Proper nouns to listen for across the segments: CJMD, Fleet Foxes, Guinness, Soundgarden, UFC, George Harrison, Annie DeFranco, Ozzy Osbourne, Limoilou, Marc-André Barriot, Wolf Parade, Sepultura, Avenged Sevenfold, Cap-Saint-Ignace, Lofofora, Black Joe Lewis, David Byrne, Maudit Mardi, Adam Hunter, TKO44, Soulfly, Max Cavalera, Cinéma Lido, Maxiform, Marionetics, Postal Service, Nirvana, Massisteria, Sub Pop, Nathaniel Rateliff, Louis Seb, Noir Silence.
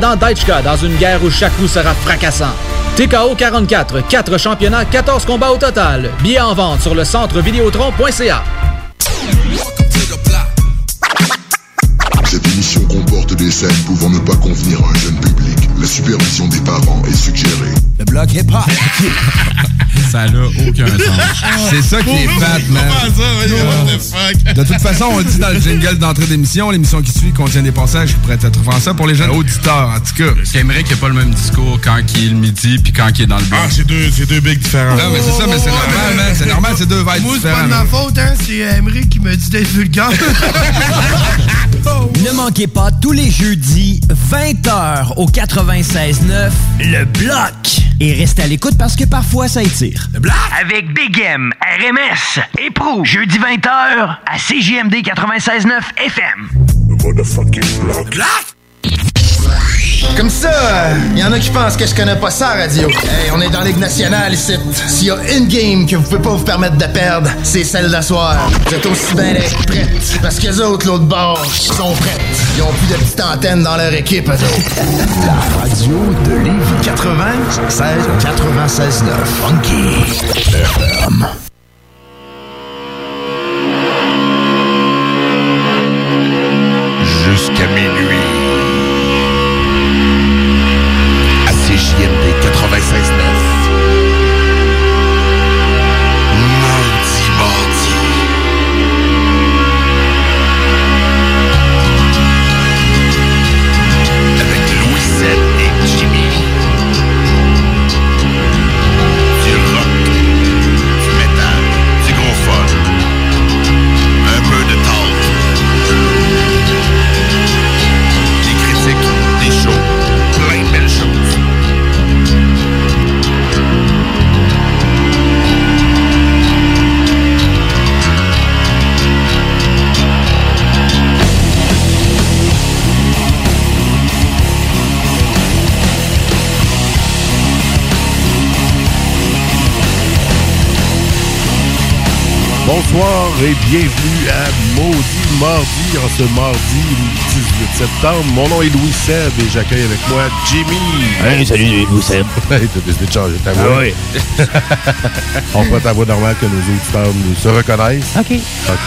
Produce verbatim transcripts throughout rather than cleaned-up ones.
Dans Dyczka, dans une guerre où chaque coup sera fracassant. T K O quarante-quatre, quatre championnats, quatorze combats au total. Billets en vente sur le centre vidéotron point c a. Cette émission comporte des scènes pouvant ne pas convenir à un jeune public. La supervision des parents est suggérée. Le bloc hip-hop. Ça n'a aucun sens. C'est ça qui est fat, man. Euh, de toute façon, on le dit dans le jingle d'entrée d'émission, l'émission qui suit contient des passages qui pourraient être offensants pour les jeunes auditeurs, en tout cas. J'aimerais qu'il n'y ait pas le même discours quand il est le midi puis quand il est dans le bloc. Ah, c'est deux, c'est deux bigs différents. Non, mais c'est ça, mais c'est normal, man. C'est normal, c'est deux vibes différents. Moi, c'est pas de ma faute, hein. C'est Emery qui me dit d'être vulgaire. Ne manquez pas, tous les jeudis, vingt heures au quatre-vingt-seize neuf, le bloc. Et restez à l'écoute parce que parfois, ça étire. Le bloc avec Big M, R M S et Pro. Jeudi vingt heures à C J M D quatre-vingt-seize neuf F M. Le motherfucking bloc. Comme ça, il euh, y en a qui pensent que je connais pas ça, radio. Hey, on est dans Ligue nationale ici. S'il y a une game que vous pouvez pas vous permettre de perdre, c'est celle d'asseoir. Vous êtes aussi bien prêtes. Parce que les autres, l'autre bord, ils sont prêtes. Ils ont plus de petites antennes dans leur équipe, eux autres. La radio de Lévis quatre-vingt-seize neuf. Funky F M. Jusqu'à minuit. Bonsoir et bienvenue à Maudit Mardi, en ce mardi dix-huit septembre. Mon nom est Louis Seb et j'accueille avec moi Jimmy. Hey, salut Louis Seb. Hey, t'as décidé de changer ta voix. Oui. On prend ta voix normale que nos auditeurs nous se reconnaissent. OK. OK.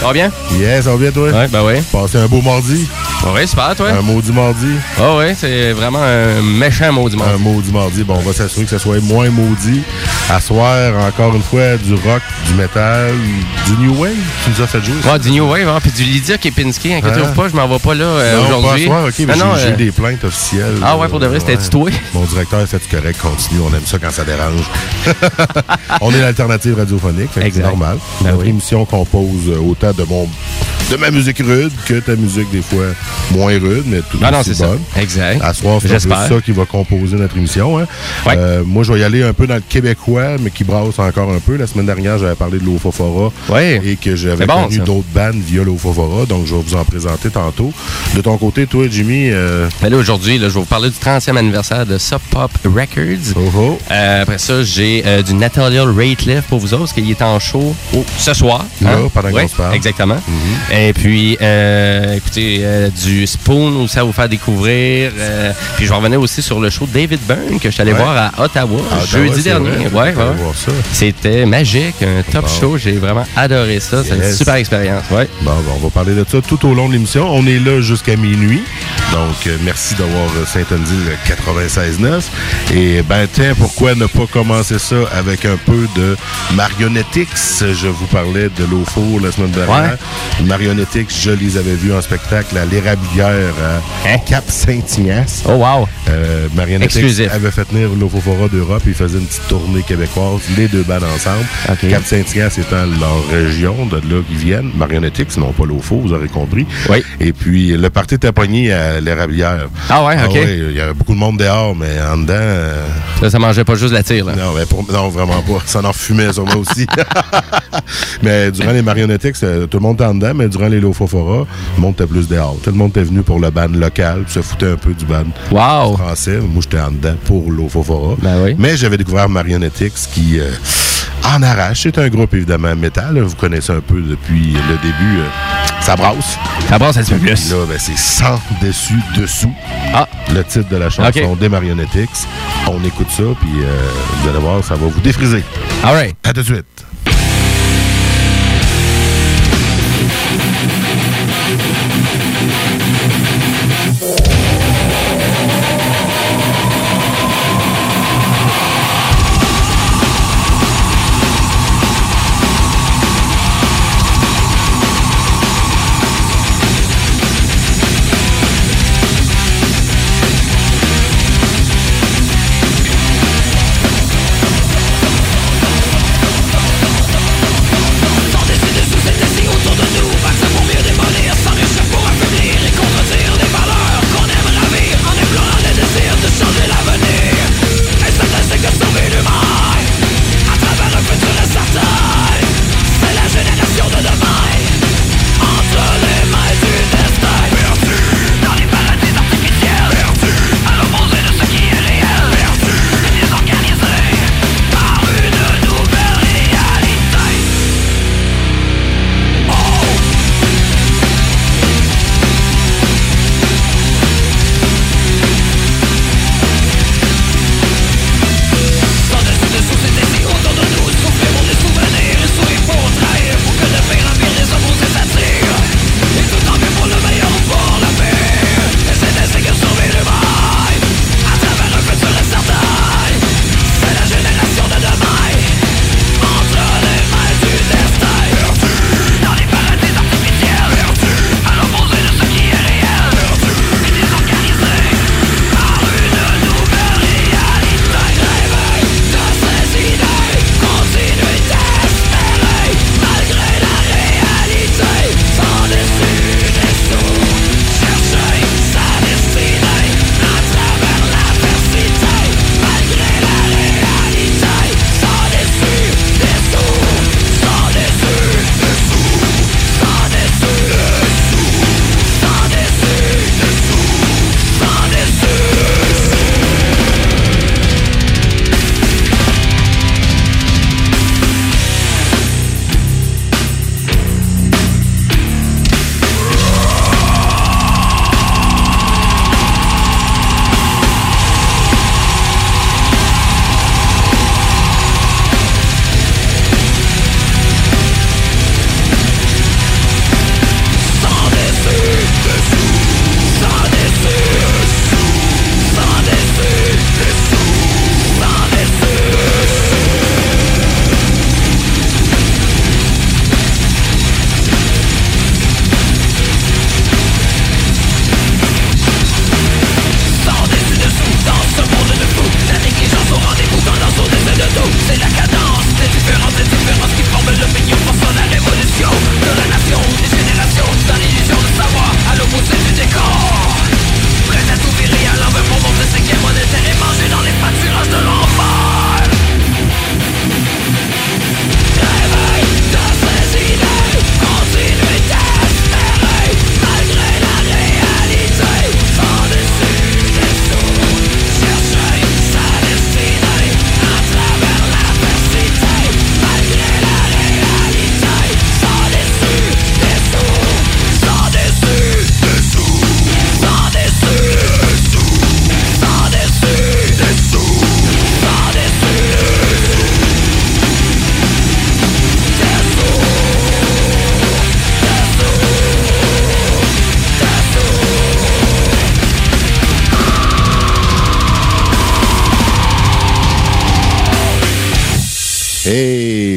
Ça va bien? Yes, ça va bien, toi? Oui, ben oui. Passez un beau mardi. Oui, super, toi. Un maudit mardi. Ah oui, c'est vraiment un méchant maudit mardi. Un maudit mardi. Bon, on va s'assurer que ce soit moins maudit. À soir, encore une fois, du rock, du métal, du New Wave. Tu nous as fait jouer. Ouais, du New Wave, hein, puis du Lydia Kepinski. Inquiétez-vous hein? pas, je m'en vais pas là euh, aujourd'hui. Pas à soir, OK, mais ah, j'ai, j'ai euh... des plaintes officielles. Ah ouais, pour de vrai, euh, c'était ouais. tutoyé. Mon directeur, c'est correct, continue. On aime ça quand ça dérange. On est l'alternative radiophonique, fait que c'est normal. Ben Notre oui. émission compose autant de mon... de ma musique rude que ta musique des fois moins rude, mais tout ah non, aussi c'est bonne. Ça. Exact. À soir, c'est ça qui va composer notre émission. Hein? Ouais. Euh, moi, je vais y aller un peu dans le québécois, mais qui brasse encore un peu. La semaine dernière, j'avais parlé de Lofofora ouais. et que j'avais bon, connu ça. d'autres bandes via Lofofora, donc je vais vous en présenter tantôt. De ton côté, toi, Jimmy... Euh... Ben là, aujourd'hui, là, je vais vous parler du trentième anniversaire de Sub Pop Records. Oh oh. Euh, après ça, j'ai euh, du Nathaniel Rateliff pour vous autres, parce qu'il est en show oh. ce soir. Là, hein? pendant ouais, qu'on se parle. Exactement. Mm-hmm. Et puis, euh, écoutez, euh, du Spoon, où ça va vous faire découvrir. Euh, puis je revenais aussi sur le show David Byrne, que je suis allé ouais. voir à Ottawa, à Ottawa jeudi dernier. Vrai, ouais, ouais. Voir ça. C'était magique, un top bon. show. J'ai vraiment adoré ça. Yes. C'est une super expérience. Ouais. Bon, bon, on va parler de ça tout au long de l'émission. On est là jusqu'à minuit. Donc, euh, merci d'avoir syntonisé le quatre-vingt-seize neuf. Et ben, tiens, pourquoi ne pas commencer ça avec un peu de Marionetics? Je vous parlais de Lofo la semaine dernière. Ouais. Marionetics, je les avais vus en spectacle à l'Érablière à hein? Cap-Saint-Ignace. Oh wow! Euh, Marionetics Exclusif. avait fait tenir Lofofora d'Europe et ils faisaient une petite tournée québécoise, les deux bandes ensemble. Okay. Cap-Saint-Ignace étant leur région, de là qu'ils viennent. Marionetics, non pas Lofo, vous aurez compris. Oui. Et puis, le party était pogné à l'Érablière. Ah ouais, ah OK. Il ouais, y avait beaucoup de monde dehors, mais en dedans... Euh... Ça, ça mangeait pas juste la tire, là. Non, mais pour... non vraiment pas. Ça en fumait sur moi aussi. Mais durant les Marionetics, tout le monde était en dedans, mais durant les Lofofora, le monde était plus dehors. Tout le monde était venu pour le ban local, se foutait un peu du ban wow. français. Moi, j'étais en dedans pour Lofofora. Ben oui. Mais j'avais découvert Marionetics qui euh, en arrache. C'est un groupe, évidemment, métal. Vous connaissez un peu depuis le début. Euh, ça brasse. Ça brasse un petit peu plus. Là, ben, c'est sans dessus dessous. Ah. Le titre de la chanson okay. des Marionetics. On écoute ça, puis euh, vous allez voir, ça va vous défriser. All right. À tout de suite.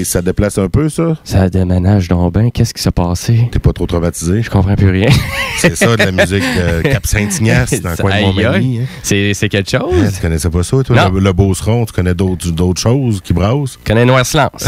Ça déplace un peu, ça? Ça déménage donc ben. Qu'est-ce qui s'est passé? T'es pas trop traumatisé? Je comprends plus rien. C'est ça, de la musique de Cap-Saint-Ignace, dans le coin de Montmagny. Hein? C'est, c'est quelque chose? Ah, tu connaissais pas ça, toi? Le, le Beauceron, tu connais d'autres, d'autres choses qui brassent? Tu connais Noir Silence.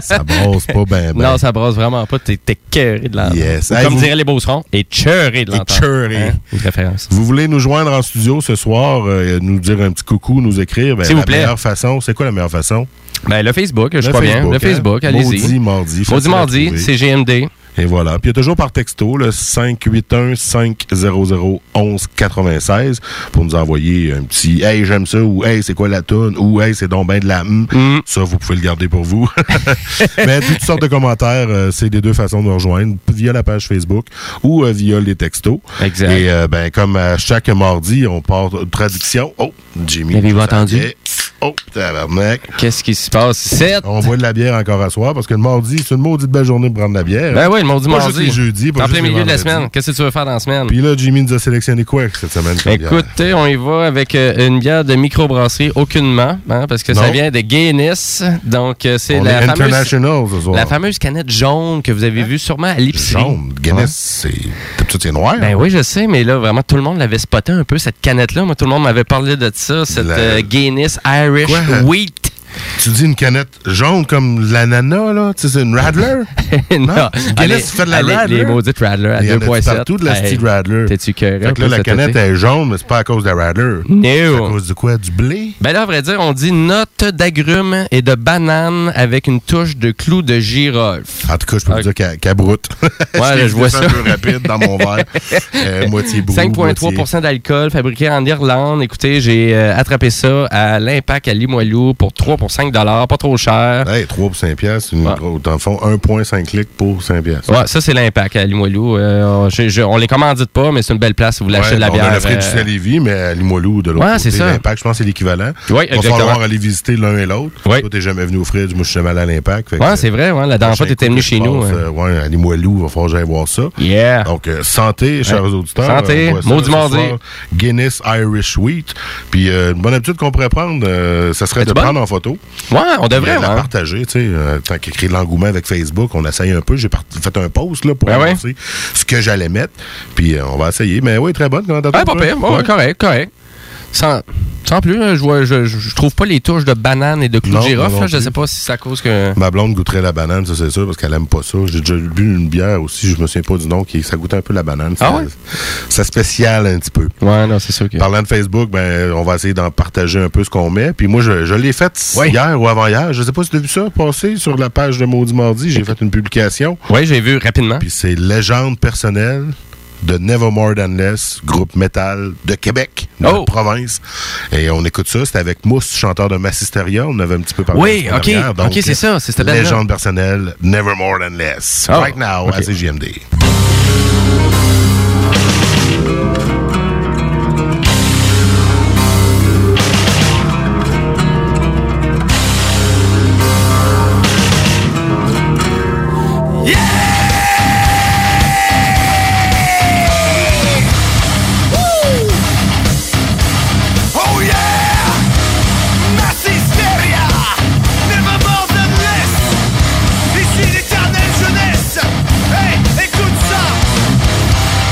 Ça brasse pas ben, ben. Non, ça brasse vraiment pas. T'es, t'es cœuré de l'entendre. Yes. Hey, comme vous... diraient les Beaucerons, et cœuré de l'entendre. Et cœuré. Hein? Une référence. Vous voulez nous joindre en studio ce soir, euh, nous dire un petit coucou, nous écrire? Ben, s'il vous plaît. La meilleure façon, c'est quoi la meilleure façon? Ben, le Facebook, je crois bien. Le Facebook, allez-y. Maudit Mardi. Maudit Mardi, C J M D. Et voilà. Puis il y a toujours par texto, le cinq huit un, cinq zéro zéro, un un neuf six pour nous envoyer un petit « Hey, j'aime ça » ou « Hey, c'est quoi la toune » ou « Hey, c'est donc ben de la mm. ». Ça, vous pouvez le garder pour vous. Mais toutes sortes de commentaires, euh, c'est des deux façons de nous rejoindre, via la page Facebook ou euh, via les textos. Exact. Et euh, ben, comme à chaque mardi, on part de traduction. Oh, Jimmy. Avez-vous entendu? Fait. Oh, tabarnak. Qu'est-ce qui se passe ici? On boit de la bière encore à soir parce que le mardi, c'est une maudite belle journée pour prendre de la bière. Ben oui, le mardi, pas mardi. Juste les jeudis, pas en juste plein milieu de la semaine. Qu'est-ce que tu veux faire dans la semaine? Puis là, Jimmy nous a sélectionné quoi cette semaine? Écoutez, on y va avec euh, une bière de microbrasserie, aucunement, hein, parce que non. Ça vient de Guinness. Donc, euh, c'est on la fameuse, ce soir. La fameuse canette jaune que vous avez vue sûrement à l'épicerie. Jaune, Guinness, ouais. C'est tout c'est noir. Ben hein? Oui, je sais, mais là, vraiment, tout le monde l'avait spoté un peu, cette canette-là. Moi, tout le monde m'avait parlé de ça, cette la... euh, Guinness Air. Irish wheat. Tu dis une canette jaune comme l'ananas, là? Tu sais, c'est une Radler? Non. Non. Guinness fait de la allez, Radler. Les maudites Radler à deux virgule sept. Partout de la style Radler. T'es-tu curieux? Fait que là, la canette est jaune, mais c'est pas à cause de la Radler. No. C'est à cause de quoi? Du blé? Ben là, à vrai dire, on dit note d'agrumes et de banane avec une touche de clou de girofle. En tout cas, je peux okay. Vous dire qu'elle, qu'elle broute. Ouais, je vois ça. Un peu rapide dans mon verre. Euh, moitié brou, cinq virgule trois pour cent d'alcool fabriqué en Irlande. Écoutez, j'ai euh, attrapé ça à l'Impact à Limoilou pour trois pour cinq dollars, pas trop cher. Hey, trois pour cinq piastres, une ouais. Grosse. Dans le fond, un virgule cinq clics pour cinq piastres. Ouais, ça, c'est l'Impact à Limoilou. Euh, je, je, on les commandite pas, mais c'est une belle place si vous l'achetez ouais, de la on bière. On a la frite euh... à Lévis, mais à Limoilou, de l'autre ouais, côté, c'est ça. L'Impact, je pense que c'est l'équivalent. Oui, exactement. On va falloir aller visiter l'un et l'autre. Oui. Toi, t'es jamais venu au Fridge, moi, je suis jamais allé à l'Impact. Oui, c'est vrai. Ouais, la dernière fois, t'étais venu chez nous. Pense, euh, ouais, à Limoilou, il va falloir que j'aille voir ça. Yeah. Donc, euh, santé, ouais. Chers auditeurs. Santé, maudit mardi. Guinness Irish Wheat. Puis, une bonne habitude qu'on pourrait prendre, ça serait de prendre en photo. Ouais, on devrait la hein? partager, tu sais, euh, tant qu'il crée de l'engouement avec Facebook, on essaye un peu. J'ai part... fait un post là, pour ben annoncer ouais. Ce que j'allais mettre, puis euh, on va essayer. Mais oui, très bonne. Comment t'as ah, pas pire. Ouais, ouais. Correct, correct. Sans, sans plus, hein, je, je, je trouve pas les touches de banane et de clou de girofle. Je sais pas si c'est à cause que... Ma blonde goûterait la banane, ça c'est sûr, parce qu'elle aime pas ça. J'ai déjà bu une bière aussi, je me souviens pas du nom, qui ça goûtait un peu la banane. Ah ça, ouais? Ça spéciale un petit peu. Ouais, non, c'est sûr que... Parlant de Facebook, ben, on va essayer d'en partager un peu ce qu'on met. Puis moi, je, je l'ai fait oui. Hier ou avant-hier. Je sais pas si tu as vu ça passer sur la page de Maudit Mardi. J'ai fait une publication. Oui, j'ai vu rapidement. Puis c'est légende personnelle de Nevermore Than Less, groupe métal de Québec, de oh. province. Et on écoute ça, c'était avec Mousse, chanteur de Massisteria, on avait un petit peu parlé oui, de okay. Dernière, donc, OK, c'est ça, c'est cette belle légende personnelle, Nevermore Than Less, oh. Right now, okay. À C J M D. Traverse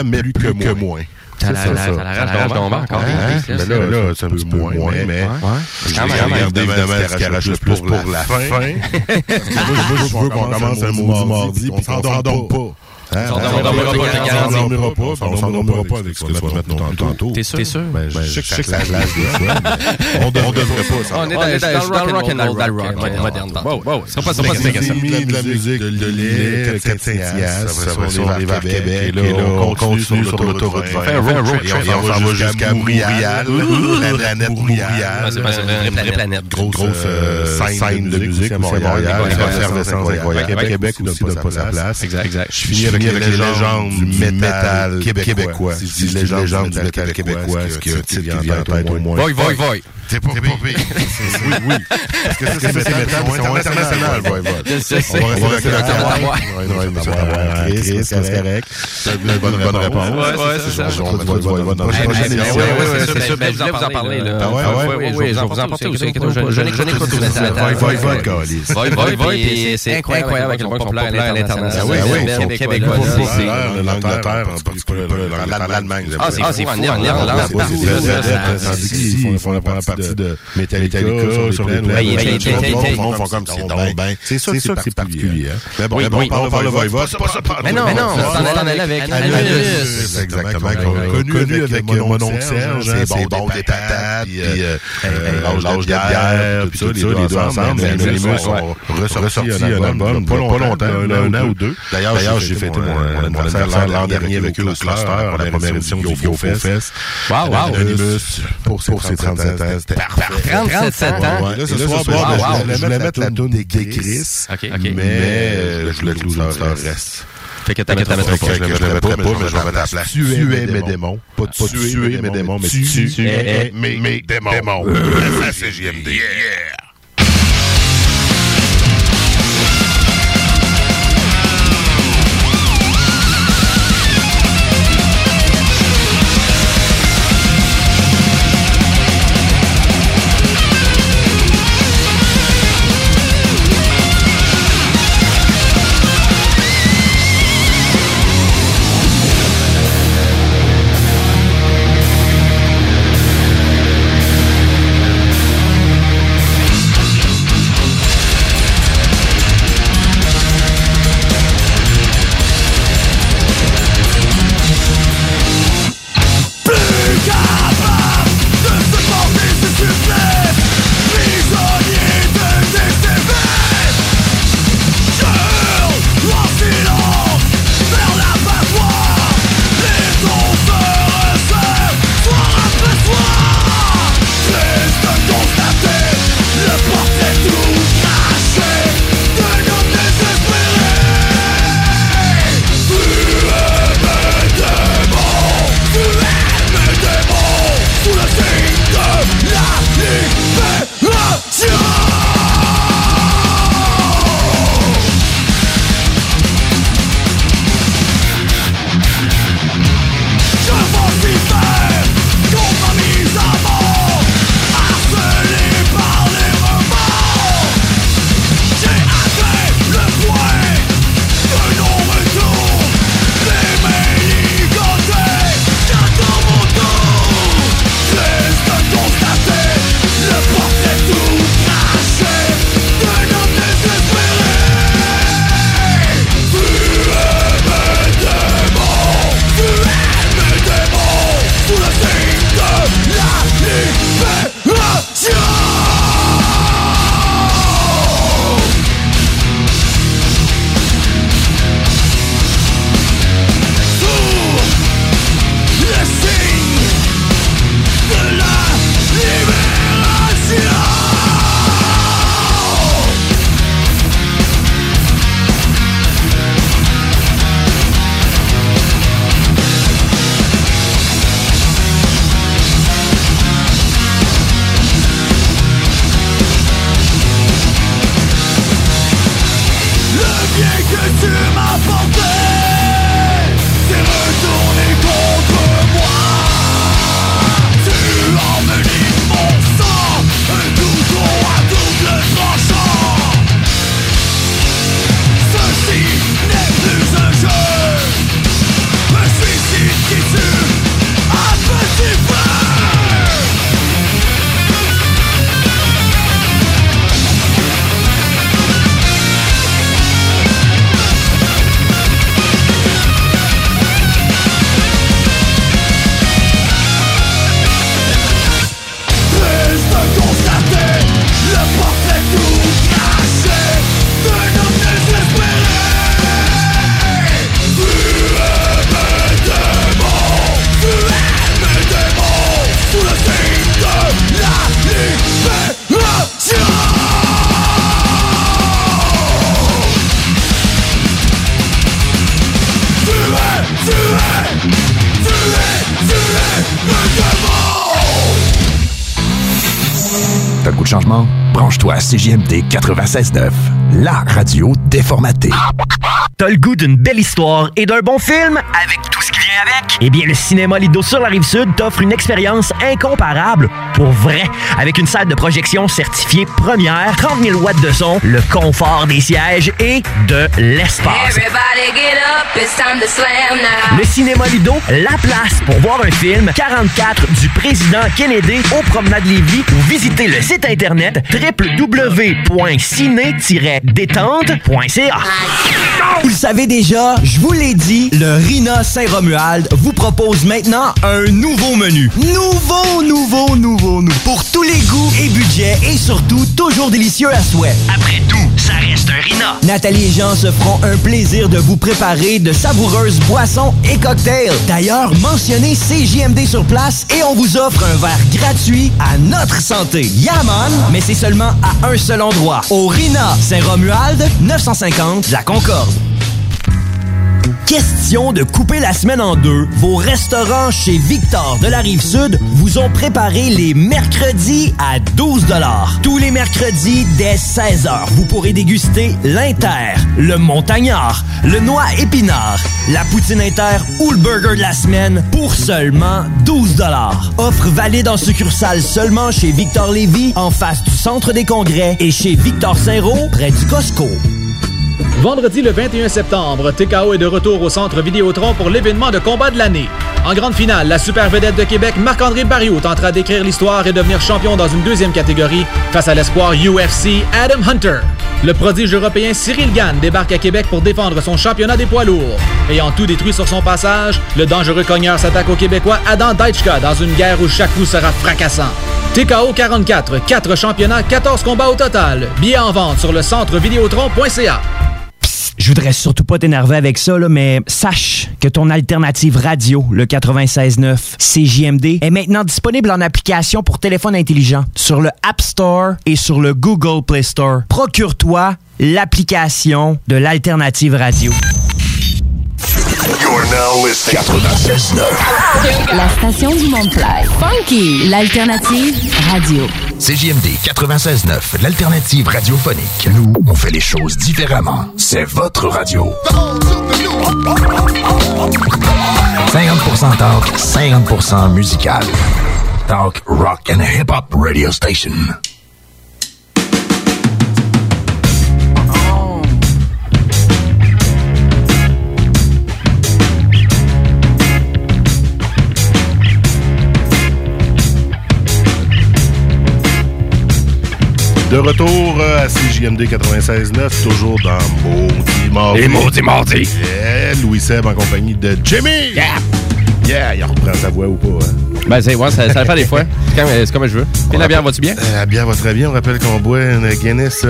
vrai, mais plus, plus que, que moins. Ça l'arrache d'en bas encore. Mais là, c'est un petit peu moins, mais j'ai regardé évidemment ce qui arrache le plus pour la fin. Je veux qu'on commence un maudit mardi, puis qu'on s'endorme pas. Hein? On ne s'endormira pas, on ne s'endormira pas avec ce que tu vas mettre tantôt. T'es sûr? T'es sûr? Ben, je, je sais que ça classe glace des fois, mais on ne devrait pas ça. On est dans le rock and roll, dans le rock moderne. Bon, bon, ce sera pas une question. De la musique, de l'île, de Cap-Saint-Ignace, ça va sur les vers Québec, et là, on continue sur l'autoroute vingt. Et on s'en va jusqu'à Montréal, la planète Montréal. La planète. Grosse scène de musique, Montréal, c'est une effervescence incroyable. Québec aussi n'a pas sa place. Exact. Je finis avec avec les légendes du métal québécois. québécois. Si je dis légendes du métal québécois, est-ce qu'il y a un titre qui vient en tête au moins? Voy, voy, voy! C'est pas pire. Oui, oui. Parce que c'est métal, c'est international, voy, voy. On va rester dans c'est correct. C'est une bonne réponse. Oui, c'est ça. On va voir dans le prochain émission. Oui, oui, c'est sûr. Je voulais vous en parler. Oui, oui, oui. Je vais vous en parler aussi. Je n'écoute pas tout métal. Voy, voy, voy, Calis. Voy, voy, voy. C'est incroyable à quel point ils sont populaires à l'international. Québec. L'Angleterre, en particulier l'Allemagne. Ah, c'est fou, en Irlande. Tandis qu'ici, ils font la première partie de Metallica sur les plaines. Ils font comme c'est donc bien. C'est sûr que c'est particulier. Mais bon, on parle de Voiva. C'est pas ça, pardon. Mais non, mais non. On s'en allait avec Anonymous. Exactement. Connu avec mon oncle Serge. C'est bon, des patates, puis l'âge de guerre, puis tout ça, les deux ensemble. Mais Anonymous ont ressorti un album, pas longtemps, un an ou deux. D'ailleurs, j'ai fêté mon anniversaire l'an dernier avec eux au Cluster pour la première édition du Go Fest. Wow, wow! Anonymous pour ses trente-sept ans. C'était parfait. trente-sept ans? Là, ce soir, je voulais mettre la toune des Gay Chris, mais je voulais que leur reste. Fait que t'inquiète, je ne le mettrai pas, mais je vais mettre la place. Tuer mes démons. Pas tuer mes démons, mais tuer mes démons. La C J M D. Yeah! This beaucoup de changements? Branche-toi à C J M D quatre-vingt-seize neuf, la radio déformatée. T'as le goût d'une belle histoire et d'un bon film avec tout ce qui vient avec? Eh bien, le Cinéma Lido sur la Rive-Sud t'offre une expérience incomparable pour vrai. Avec une salle de projection certifiée première, trente mille watts de son, le confort des sièges et de l'espace. Le Cinéma Lido, la place pour voir un film quarante-quatre du président Kennedy aux promenades Lévis ou visiter le site internet w w w point ciné tiret détente point c a. Vous le savez déjà, je vous l'ai dit, le Rina Saint-Romuald vous propose maintenant un nouveau menu. Nouveau, nouveau, nouveau, nouveau. Pour tous les goûts et budgets et surtout, toujours délicieux à souhait. Après tout, ça reste un Rina. Nathalie et Jean se feront un plaisir de vous préparer de savoureuses boissons et cocktails. D'ailleurs, mentionnez C J M D sur place et on vous offre un verre gratuit à notre santé. Yaman, mais c'est seulement à un seul endroit. Au Rina Saint-Romuald, neuf cent cinquante La Concorde. Question de couper la semaine en deux. Vos restaurants chez Victor de la Rive-Sud vous ont préparé les mercredis à douze dollars Tous les mercredis, dès seize heures vous pourrez déguster l'Inter, le Montagnard, le Noix Épinard, la Poutine Inter ou le Burger de la semaine pour seulement douze dollars Offre valide en succursale seulement chez Victor Lévy, en face du Centre des Congrès et chez Victor Saint-Roch, près du Costco. Vendredi le vingt et un septembre T K O est de retour au Centre Vidéotron pour l'événement de combat de l'année. En grande finale, la super vedette de Québec, Marc-André Barriot, tentera d'écrire l'histoire et devenir champion dans une deuxième catégorie face à l'espoir U F C Adam Hunter. Le prodige européen Cyril Gane débarque à Québec pour défendre son championnat des poids lourds. Ayant tout détruit sur son passage, le dangereux cogneur s'attaque au Québécois Adam Dyczka dans une guerre où chaque coup sera fracassant. T K O quarante-quatre quatre championnats, quatorze combats au total. Billets en vente sur le centre vidéotron point c a. Je voudrais surtout pas t'énerver avec ça, là, mais sache que ton alternative radio, le quatre-vingt-seize neuf C J M D, est maintenant disponible en application pour téléphone intelligent sur le App Store et sur le Google Play Store. Procure-toi l'application de l'alternative radio. You're now listening quatre-vingt-seize neuf La station du Mont-Play. Funky, l'alternative radio. C J M D quatre-vingt-seize neuf l'alternative radiophonique. Nous, on fait les choses différemment. C'est votre radio. cinquante pour cent talk, cinquante pour cent musical. Talk, rock and hip-hop radio station. De retour à C J M D quatre-vingt-seize neuf toujours dans Maudit Mardi. Et Maudit Mardi! Yeah, Louis-Seb en compagnie de Jimmy! Yeah! Yeah, il reprend sa voix ou pas. Hein? Ben, c'est, ouais, ça, ça le fait des fois. C'est, quand, c'est comme je veux. Et la bière, va-tu bien? La bière va très bien. On rappelle qu'on boit une Guinness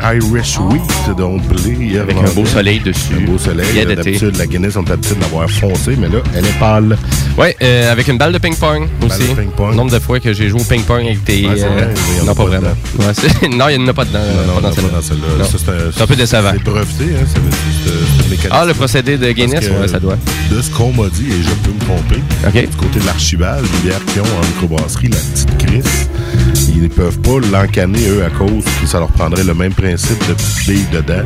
Irish Wheat, donc blé. Avec un beau soleil dessus. Un beau soleil. Bien d'été. D'habitude, la Guinness, on a l'habitude d'avoir foncé, mais là, elle est pâle. Oui, euh, avec une balle de ping-pong aussi. Balle de ping-pong. Le nombre de fois que j'ai joué au ping-pong avec tes... Ouais, c'est vrai, euh, non, pas, pas vraiment. Ouais, c'est... Non, il n'y en a pas dedans. Non, non, pas dans celle-là. Pas dans celle-là. Non. Ça, c'est, un, c'est un peu décevant. C'est breveté, hein, ça veut dire c'est une mécanique. Ah, le procédé de Guinness, ouais, ça doit. De ce qu'on m'a dit, et je peux me tromper, okay. Du côté de l'Archibald, les bières qu'ils ont en microbrasserie, la petite Chris, ils ne peuvent pas l'encanner, eux, à cause que ça leur prendrait le même principe de bille dedans.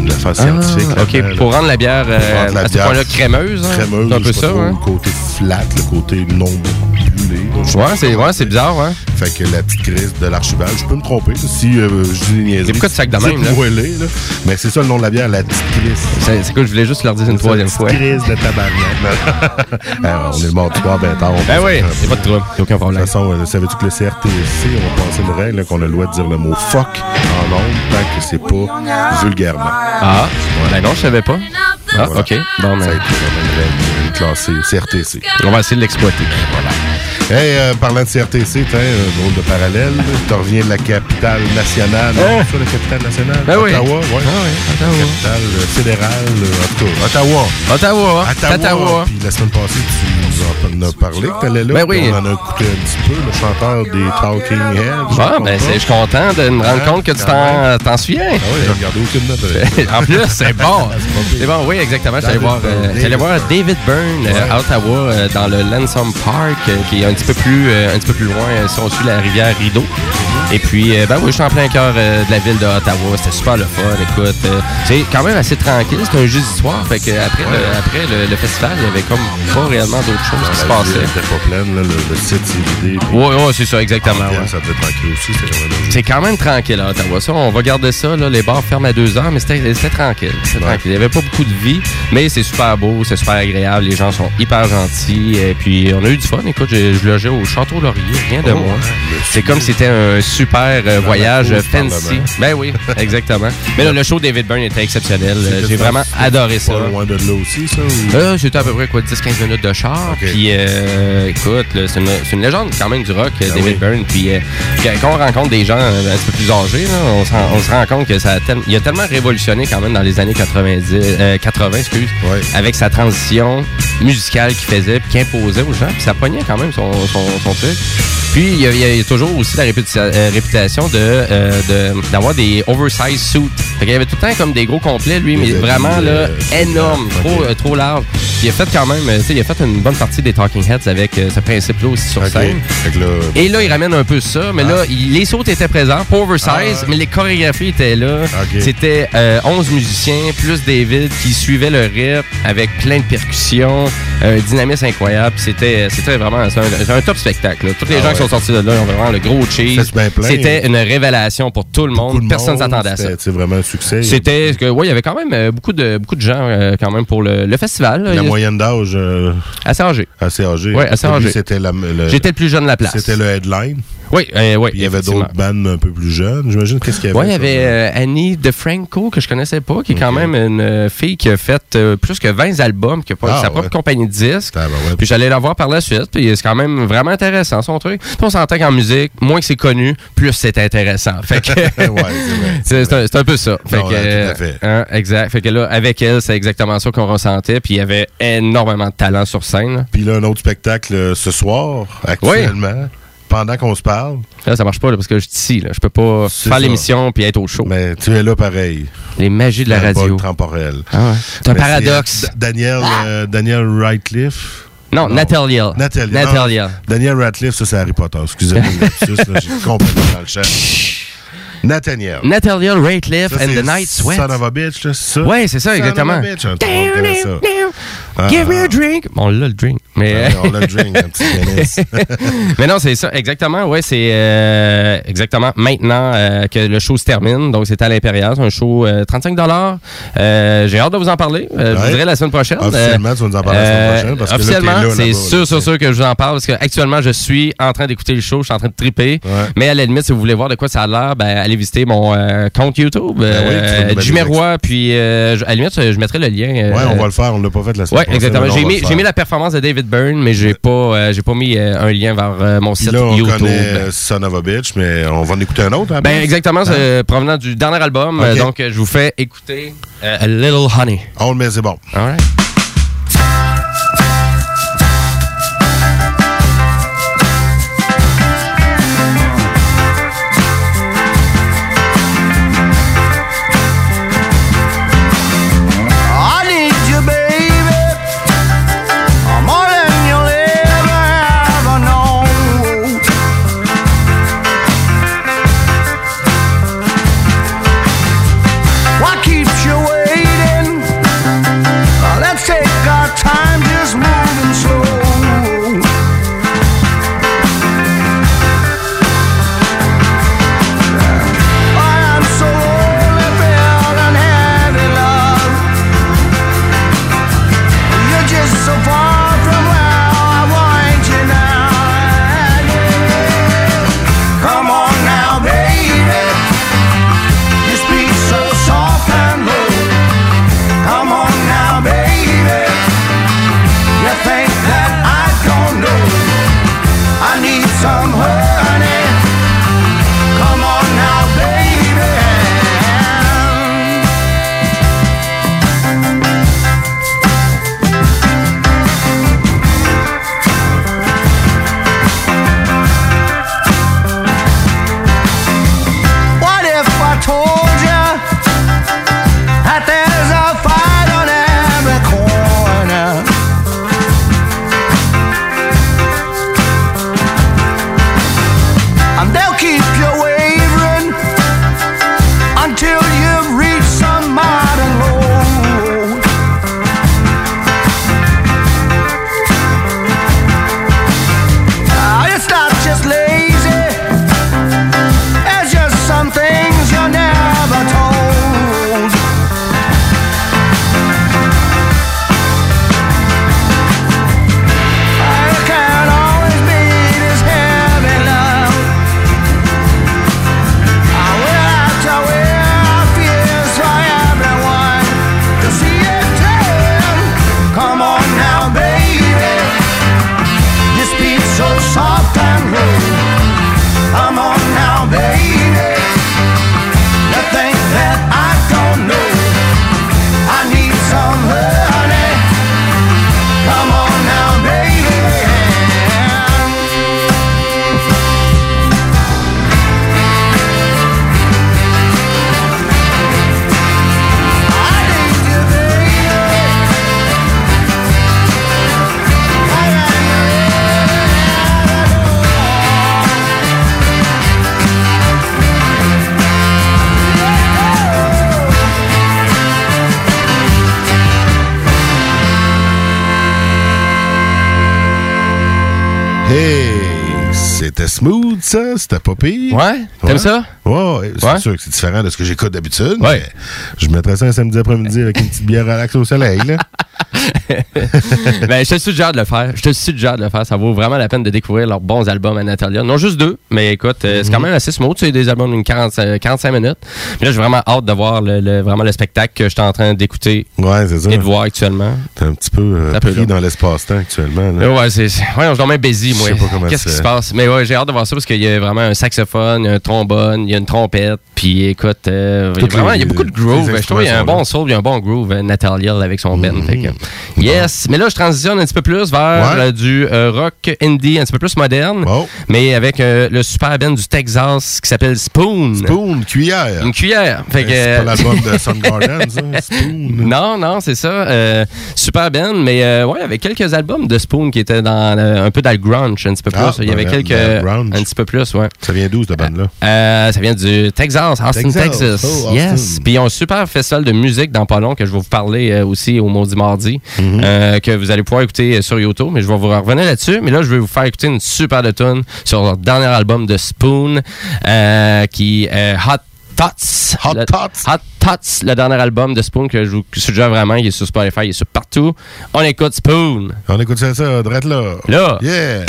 Une affaire scientifique. Ah, OK, là, pour là, rendre la bière, euh, rendre la à bière ce point-là crémeuse. Hein? Crémeuse, c'est un peu ça. Trop, hein? Le côté flat, le côté non brûlé. Ouais, c'est, ouais c'est bizarre. Ouais. Fait que la petite crise de l'Archibald, je peux me tromper si euh, je dis une niaiserie. C'est pourquoi tu sacs de même, là? Brûlé, là? Mais c'est ça le nom de la bière, la petite crise. C'est, c'est cool, je voulais juste leur dire une c'est troisième fois. La petite crise de tabarnak. Alors, on est le mardi soir, ben tard. Ben oui, c'est pas de trouble. Aucun problème. De toute façon, savais-tu que le C R T C, on passait une règle qu'on a le droit de dire le mot fuck en ondes tant que c'est pas vulgairement. Ah, voilà. Ben non, je savais pas. Ah, voilà. OK. Bon, mais... Ça a été vraiment une classée C R T C. On va essayer de l'exploiter. Voilà. Hey, euh, parlant de C R T C, t'as un drôle de parallèle. Tu reviens de la capitale nationale. Oh! Sur la capitale nationale? Ben Ottawa, oui. Ottawa, ouais. Ah oui. Ottawa. Capitale fédérale, euh, Ottawa. Ottawa. Ottawa. Ottawa. Puis la semaine passée, tu nous en as parlé que t'allais là. Ben oui. On en a coupé un petit peu, le chanteur des Talking Heads. Ah, ben c'est, je suis content de me rendre ah, compte que tu t'en, t'en souviens. Ah oui, j'ai regardé aucune note. En plus, c'est bon. C'est bon, oui, exactement. J'allais voir, euh, voir David Byrne euh, à Ottawa, euh, dans le Lansom Park, euh, qui est un petit peu plus, euh, un petit peu plus loin, euh, sont sur la rivière Rideau. Et puis, euh, ben oui, je suis en plein cœur euh, de la ville d'Ottawa. C'était super le fun. Écoute, euh, c'est quand même assez tranquille. C'était un jeudi soir. Fait qu'après ouais. le, après le, le festival, il y avait comme pas réellement d'autres choses qui se passaient. C'était pas pleine, là, le, le site C J M D. Oui, oui, c'est ça, exactement. Ouais. Ça devait être tranquille aussi. C'est quand même tranquille à Ottawa. Ça, on va garder ça. Là, les bars ferment à deux heures, mais c'était, c'était tranquille. C'était ouais. tranquille. Il n'y avait pas beaucoup de vie, mais c'est super beau, c'est super agréable. Les gens sont hyper gentils. Et puis, on a eu du fun. Écoute, je, je logeais au Château Laurier, rien de oh, moins. C'est comme si c'était un super euh, voyage fancy. Ben oui, exactement. Mais là, le show David Byrne était exceptionnel. C'est J'ai vraiment adoré ça. Pas loin de là aussi, ça? Ou... Euh, c'était à peu près quoi, dix à quinze minutes de char. Okay. Puis, euh, écoute, là, c'est, une, c'est une légende quand même du rock, ben David oui. Byrne. Puis, euh, quand on rencontre des gens un petit peu plus âgés, là, on, se rend, on se rend compte que ça a, tel... Il a tellement révolutionné quand même dans les années quatre-vingt-dix, euh, quatre-vingts, excuse, oui. avec sa transition musicale qu'il faisait, puis qu'il imposait aux gens. Puis, ça pognait quand même son, son, son truc. Puis, il y, a, il y a toujours aussi la réputation, euh, réputation de, euh, de, d'avoir des oversized suits. Fait qu'il y avait tout le temps comme des gros complets, lui, mais vraiment là, énorme, trop, euh, trop large. Puis, il a fait quand même, tu sais, il a fait une bonne partie des Talking Heads avec euh, ce principe-là aussi sur scène. Okay. Là... Et là, il ramène un peu ça, mais ah. là, il, les sauts étaient présents, pas oversized, ah. mais les chorégraphies étaient là. Okay. C'était euh, onze musiciens, plus David qui suivait le rythme avec plein de percussions, un dynamisme incroyable. C'était, c'était vraiment c'est un, c'est un top spectacle. Là. Tous les ah, gens ouais. qui sont sortis de là, ils ont vraiment le gros cheese. Plein, c'était hein. une révélation pour tout le beaucoup monde. Personne ne s'attendait à ça. C'était vraiment un succès. C'était, que, ouais, il y avait quand même beaucoup de, beaucoup de gens euh, quand même pour le, le festival. Là. La il, moyenne d'âge. Euh, assez âgée. Assez âgée. Oui, assez âgée. C'était la, le, J'étais le plus jeune de la place. C'était le headline. Oui, euh, oui. Il y avait d'autres bandes un peu plus jeunes. J'imagine qu'est-ce qu'il y avait. Oui, il y avait euh, Annie DeFranco, que je connaissais pas, qui est okay. quand même une fille qui a fait euh, plus que vingt albums, qui a pas ah, sa propre ouais. compagnie de disques. Ah, ben ouais. Puis j'allais la voir par la suite. Puis c'est quand même vraiment intéressant, son truc. Puis on s'entend qu'en musique, moins que c'est connu, plus c'est intéressant. Fait que ouais, c'est, vrai, c'est, c'est, un, c'est un peu ça. Fait non, que, euh, tout à fait. Hein, exact. Fait que là, avec elle, c'est exactement ça qu'on ressentait. Puis il y avait énormément de talent sur scène. Puis là, un autre spectacle ce soir, actuellement. Oui. Pendant qu'on se parle. Là, ça marche pas, là, parce que je suis ici, là. Je peux pas c'est faire ça. L'émission puis être au show. Mais tu es là pareil. Les magies de la radio. Temporelle. temporel. Ah ouais. C'est un Mais paradoxe. C'est, Daniel, ah. euh, Daniel Rateliff. Non, non. Nathaniel. Nathaniel. Nathaniel. Daniel Rateliff, ça, c'est Harry Potter. Excusez-moi, là, j'ai complètement dans le chat. Nathaniel. Nathaniel Rateliff ça, and the Night Sweat. Son of a bitch, là, c'est ça? Oui, c'est ça, son exactement. Son of a bitch, on ah, give me a drink. Bon, on l'a le drink. Mais... Ouais, on l'a le drink, un petit Guinness. Mais non, c'est ça, exactement. Ouais, c'est euh, exactement maintenant euh, que le show se termine. Donc, c'est à l'Impérial. C'est un show euh, trente-cinq dollars. Euh, j'ai hâte de vous en parler. Euh, ouais. Je vous dirai la semaine prochaine. Officiellement, euh, tu vas nous en parler euh, la semaine prochaine. Parce officiellement, que là, t'es là, c'est sûr, là, sûr, sûr que je vous en parle. Parce qu'actuellement, je suis en train d'écouter le show. Je suis en train de triper. Ouais. Mais à la limite, si vous voulez voir de quoi ça a l'air, ben, allez visiter mon euh, compte YouTube. Euh, ben oui, Jimmy Roy. Puis, euh, à la limite, je mettrai le lien. Euh, ouais, on va le faire. On l'a pas fait la semaine. Ouais, exactement. J'ai mis, j'ai mis la performance de David Byrne, mais j'ai pas, euh, j'ai pas mis euh, un lien vers euh, mon site là, on YouTube. Connaît Son of a Bitch, mais on va en écouter un autre. Hein, ben exactement, c'est euh, provenant du dernier album. Okay. Euh, donc, je vous fais écouter euh, A Little Honey. On le met, c'est bon. All right. Hey, c'était smooth, ça. C'était pas pire. Ouais? T'aimes ouais. ça? Ouais, ouais. C'est ouais. sûr que c'est différent de ce que j'écoute d'habitude. Ouais. Mais je mettrais ça un samedi après-midi avec une petite bière relax au soleil, là. Ben, je te suggère de le faire. Je te suggère de le faire. Ça vaut vraiment la peine de découvrir leurs bons albums à Natalia. Non, juste deux, mais écoute, euh, mm-hmm. c'est quand même assez smooth. Tu sais, des albums d'une quarante, quarante-cinq minutes. Mais là, j'ai vraiment hâte de voir le, le, vraiment le spectacle que je suis en train d'écouter ouais, c'est ça. et de voir actuellement. T'es un petit peu euh, pris peu dans l'espace-temps actuellement. Là. Ouais, c'est. Ouais, on se donne même baisé, moi. Je sais pas comment Qu'est-ce qui se passe? Mais ouais, j'ai hâte de voir ça parce qu'il y a vraiment un saxophone, il y a un trombone, il y a une trompette. Puis écoute, euh, il, y a vraiment, les, il y a beaucoup de groove. Je trouve qu'il y a un bon soul, il y a un bon groove, euh, Natalia avec son mm-hmm. band. Fait que, yes, mais là je transitionne un petit peu plus vers ouais. du euh, rock indie un petit peu plus moderne, oh. mais avec euh, le super band du Texas qui s'appelle Spoon. Spoon, cuillère. Une cuillère. Fait ben, que, euh... c'est pas l'album de Soundgarden, ça, Spoon. Non, non, c'est ça. Euh, super band, mais euh, ouais, avec quelques albums de Spoon qui étaient dans euh, un peu dans le grunge un petit peu plus. Ah, Il y avait ben, quelques un petit peu plus, ouais. Ça vient d'où cette band là? Euh, ça vient du Texas, Austin, Texas. Texas. Oh, Austin. Yes. Puis ils ont un super festival de musique dans pas long que je vais vous parler euh, aussi au Maudit Mardi. Mm-hmm. Euh, que vous allez pouvoir écouter sur YouTube, mais je vais vous revenir là-dessus. Mais là, je vais vous faire écouter une super de tune sur leur dernier album de Spoon, euh, qui est Hot Tots. Hot le, Tots. Hot Tots, le dernier album de Spoon que je vous suggère vraiment. Il est sur Spotify, il est sur partout. On écoute Spoon. On écoute ça, ça, drette là. Là. Yeah.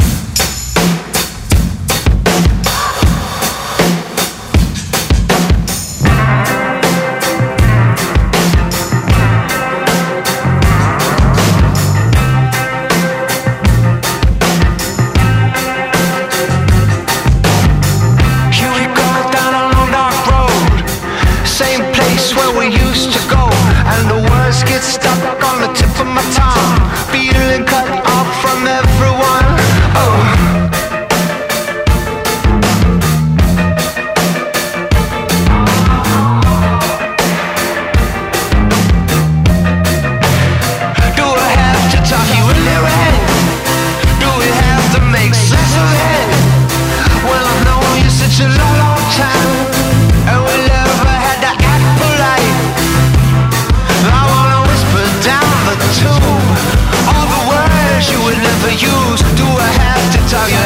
Do I have to talk you?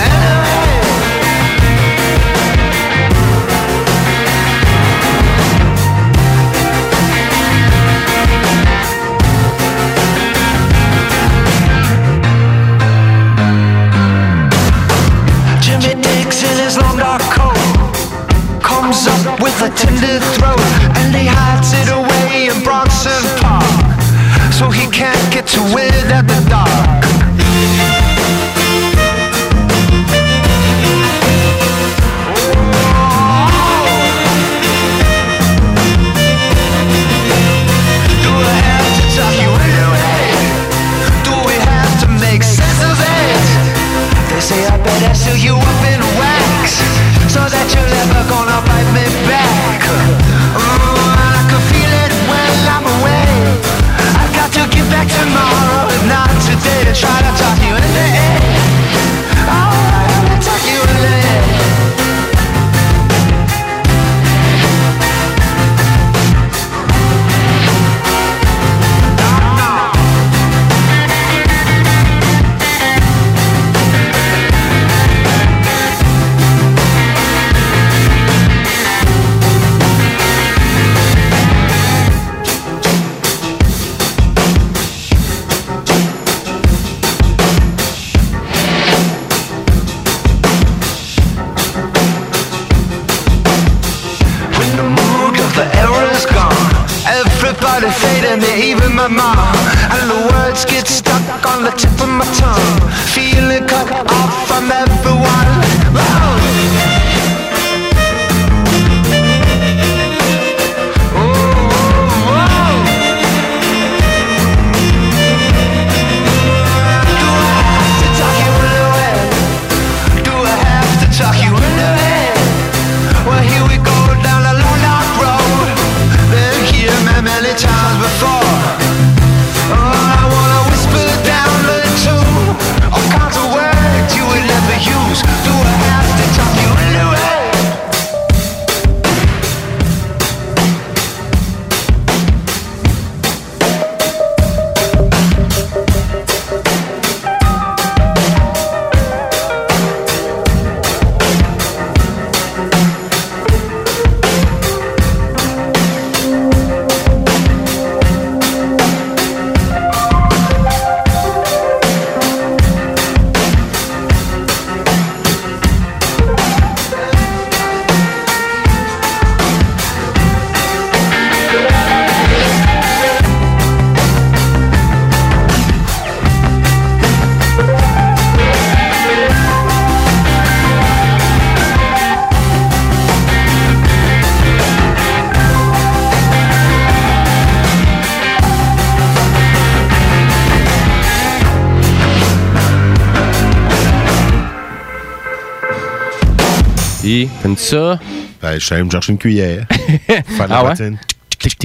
Mardi. Comme ça. Ben, je suis allé me chercher une cuillère. Faire de la patine.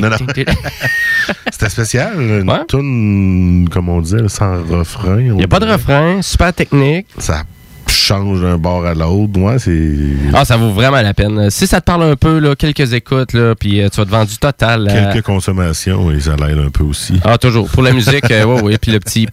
Non, non. C'était spécial. Une ouais. toune, comme on dit, sans refrain. Il n'y a pas de refrain, super technique. Ça change d'un bord à l'autre. Ouais, c'est... Ah, ça vaut vraiment la peine. Si ça te parle un peu, là, quelques écoutes, là, puis tu vas te vendre du total. Quelques à... consommations, et ça l'aide un peu aussi. Ah, toujours. Pour la musique, oui, oui. Ouais, puis le petit...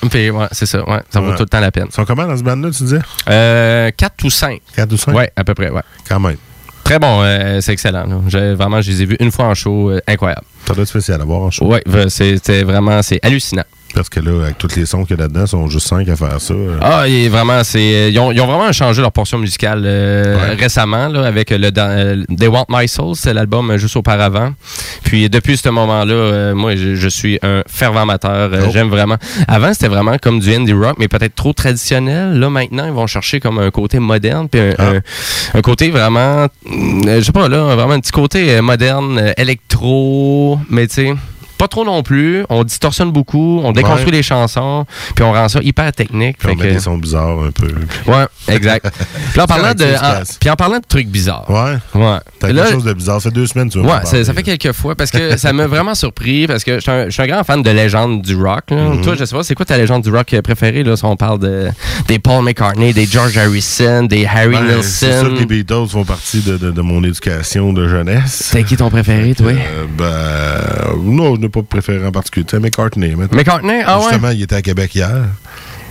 Puis, ouais, c'est ça. Ouais, ça ouais. vaut tout le temps la peine. Ils sont comment dans ce band-là, tu disais? Euh, quatre ou cinq. quatre ou cinq? Oui, à peu près, ouais. Quand même. Très bon, euh, c'est excellent. J'ai, vraiment, je les ai vus une fois en show, euh, incroyable. T'as d'autres spécial à voir en show. Oui, c'était vraiment, c'est hallucinant. Parce que là, avec tous les sons qu'il y a là-dedans, ils sont juste cinq à faire ça. Ah, et vraiment, c'est, ils, ont, ils ont vraiment changé leur portion musicale euh, ouais. récemment, là, avec le euh, They Want My Soul, c'est l'album juste auparavant. Puis depuis ce moment-là, euh, moi, je, je suis un fervent amateur. Euh, oh. J'aime vraiment. Avant, c'était vraiment comme du indie rock, mais peut-être trop traditionnel. Là, maintenant, ils vont chercher comme un côté moderne, puis un, ah. un, un côté vraiment, euh, je sais pas, là, vraiment un petit côté euh, moderne, euh, électro, mais tu sais... Pas trop non plus, on distorsionne beaucoup, on déconstruit ouais. les chansons, puis on rend ça hyper technique. Puis on met que... des sons bizarres un peu. Ouais, exact. Puis en parlant de, en, puis en parlant de trucs bizarres. Ouais. Ouais. T'as quelque là, chose de bizarre. Ça fait deux semaines tu vois. Ouais, parler, ça fait quelques fois parce que ça m'a vraiment surpris parce que je suis un, je suis un grand fan de légende du rock. Là. Mm-hmm. Toi, je sais pas, c'est quoi ta légende du rock préférée là, si on parle de des Paul McCartney, des George Harrison, des Harry ben, Nilsson. C'est sûr que les Beatles font partie de, de, de mon éducation de jeunesse. C'est qui ton préféré, toi? Euh, ben, non, je pas préféré en particulier. Tu sais, McCartney. McCartney, ah ouais? Justement, il était à Québec hier.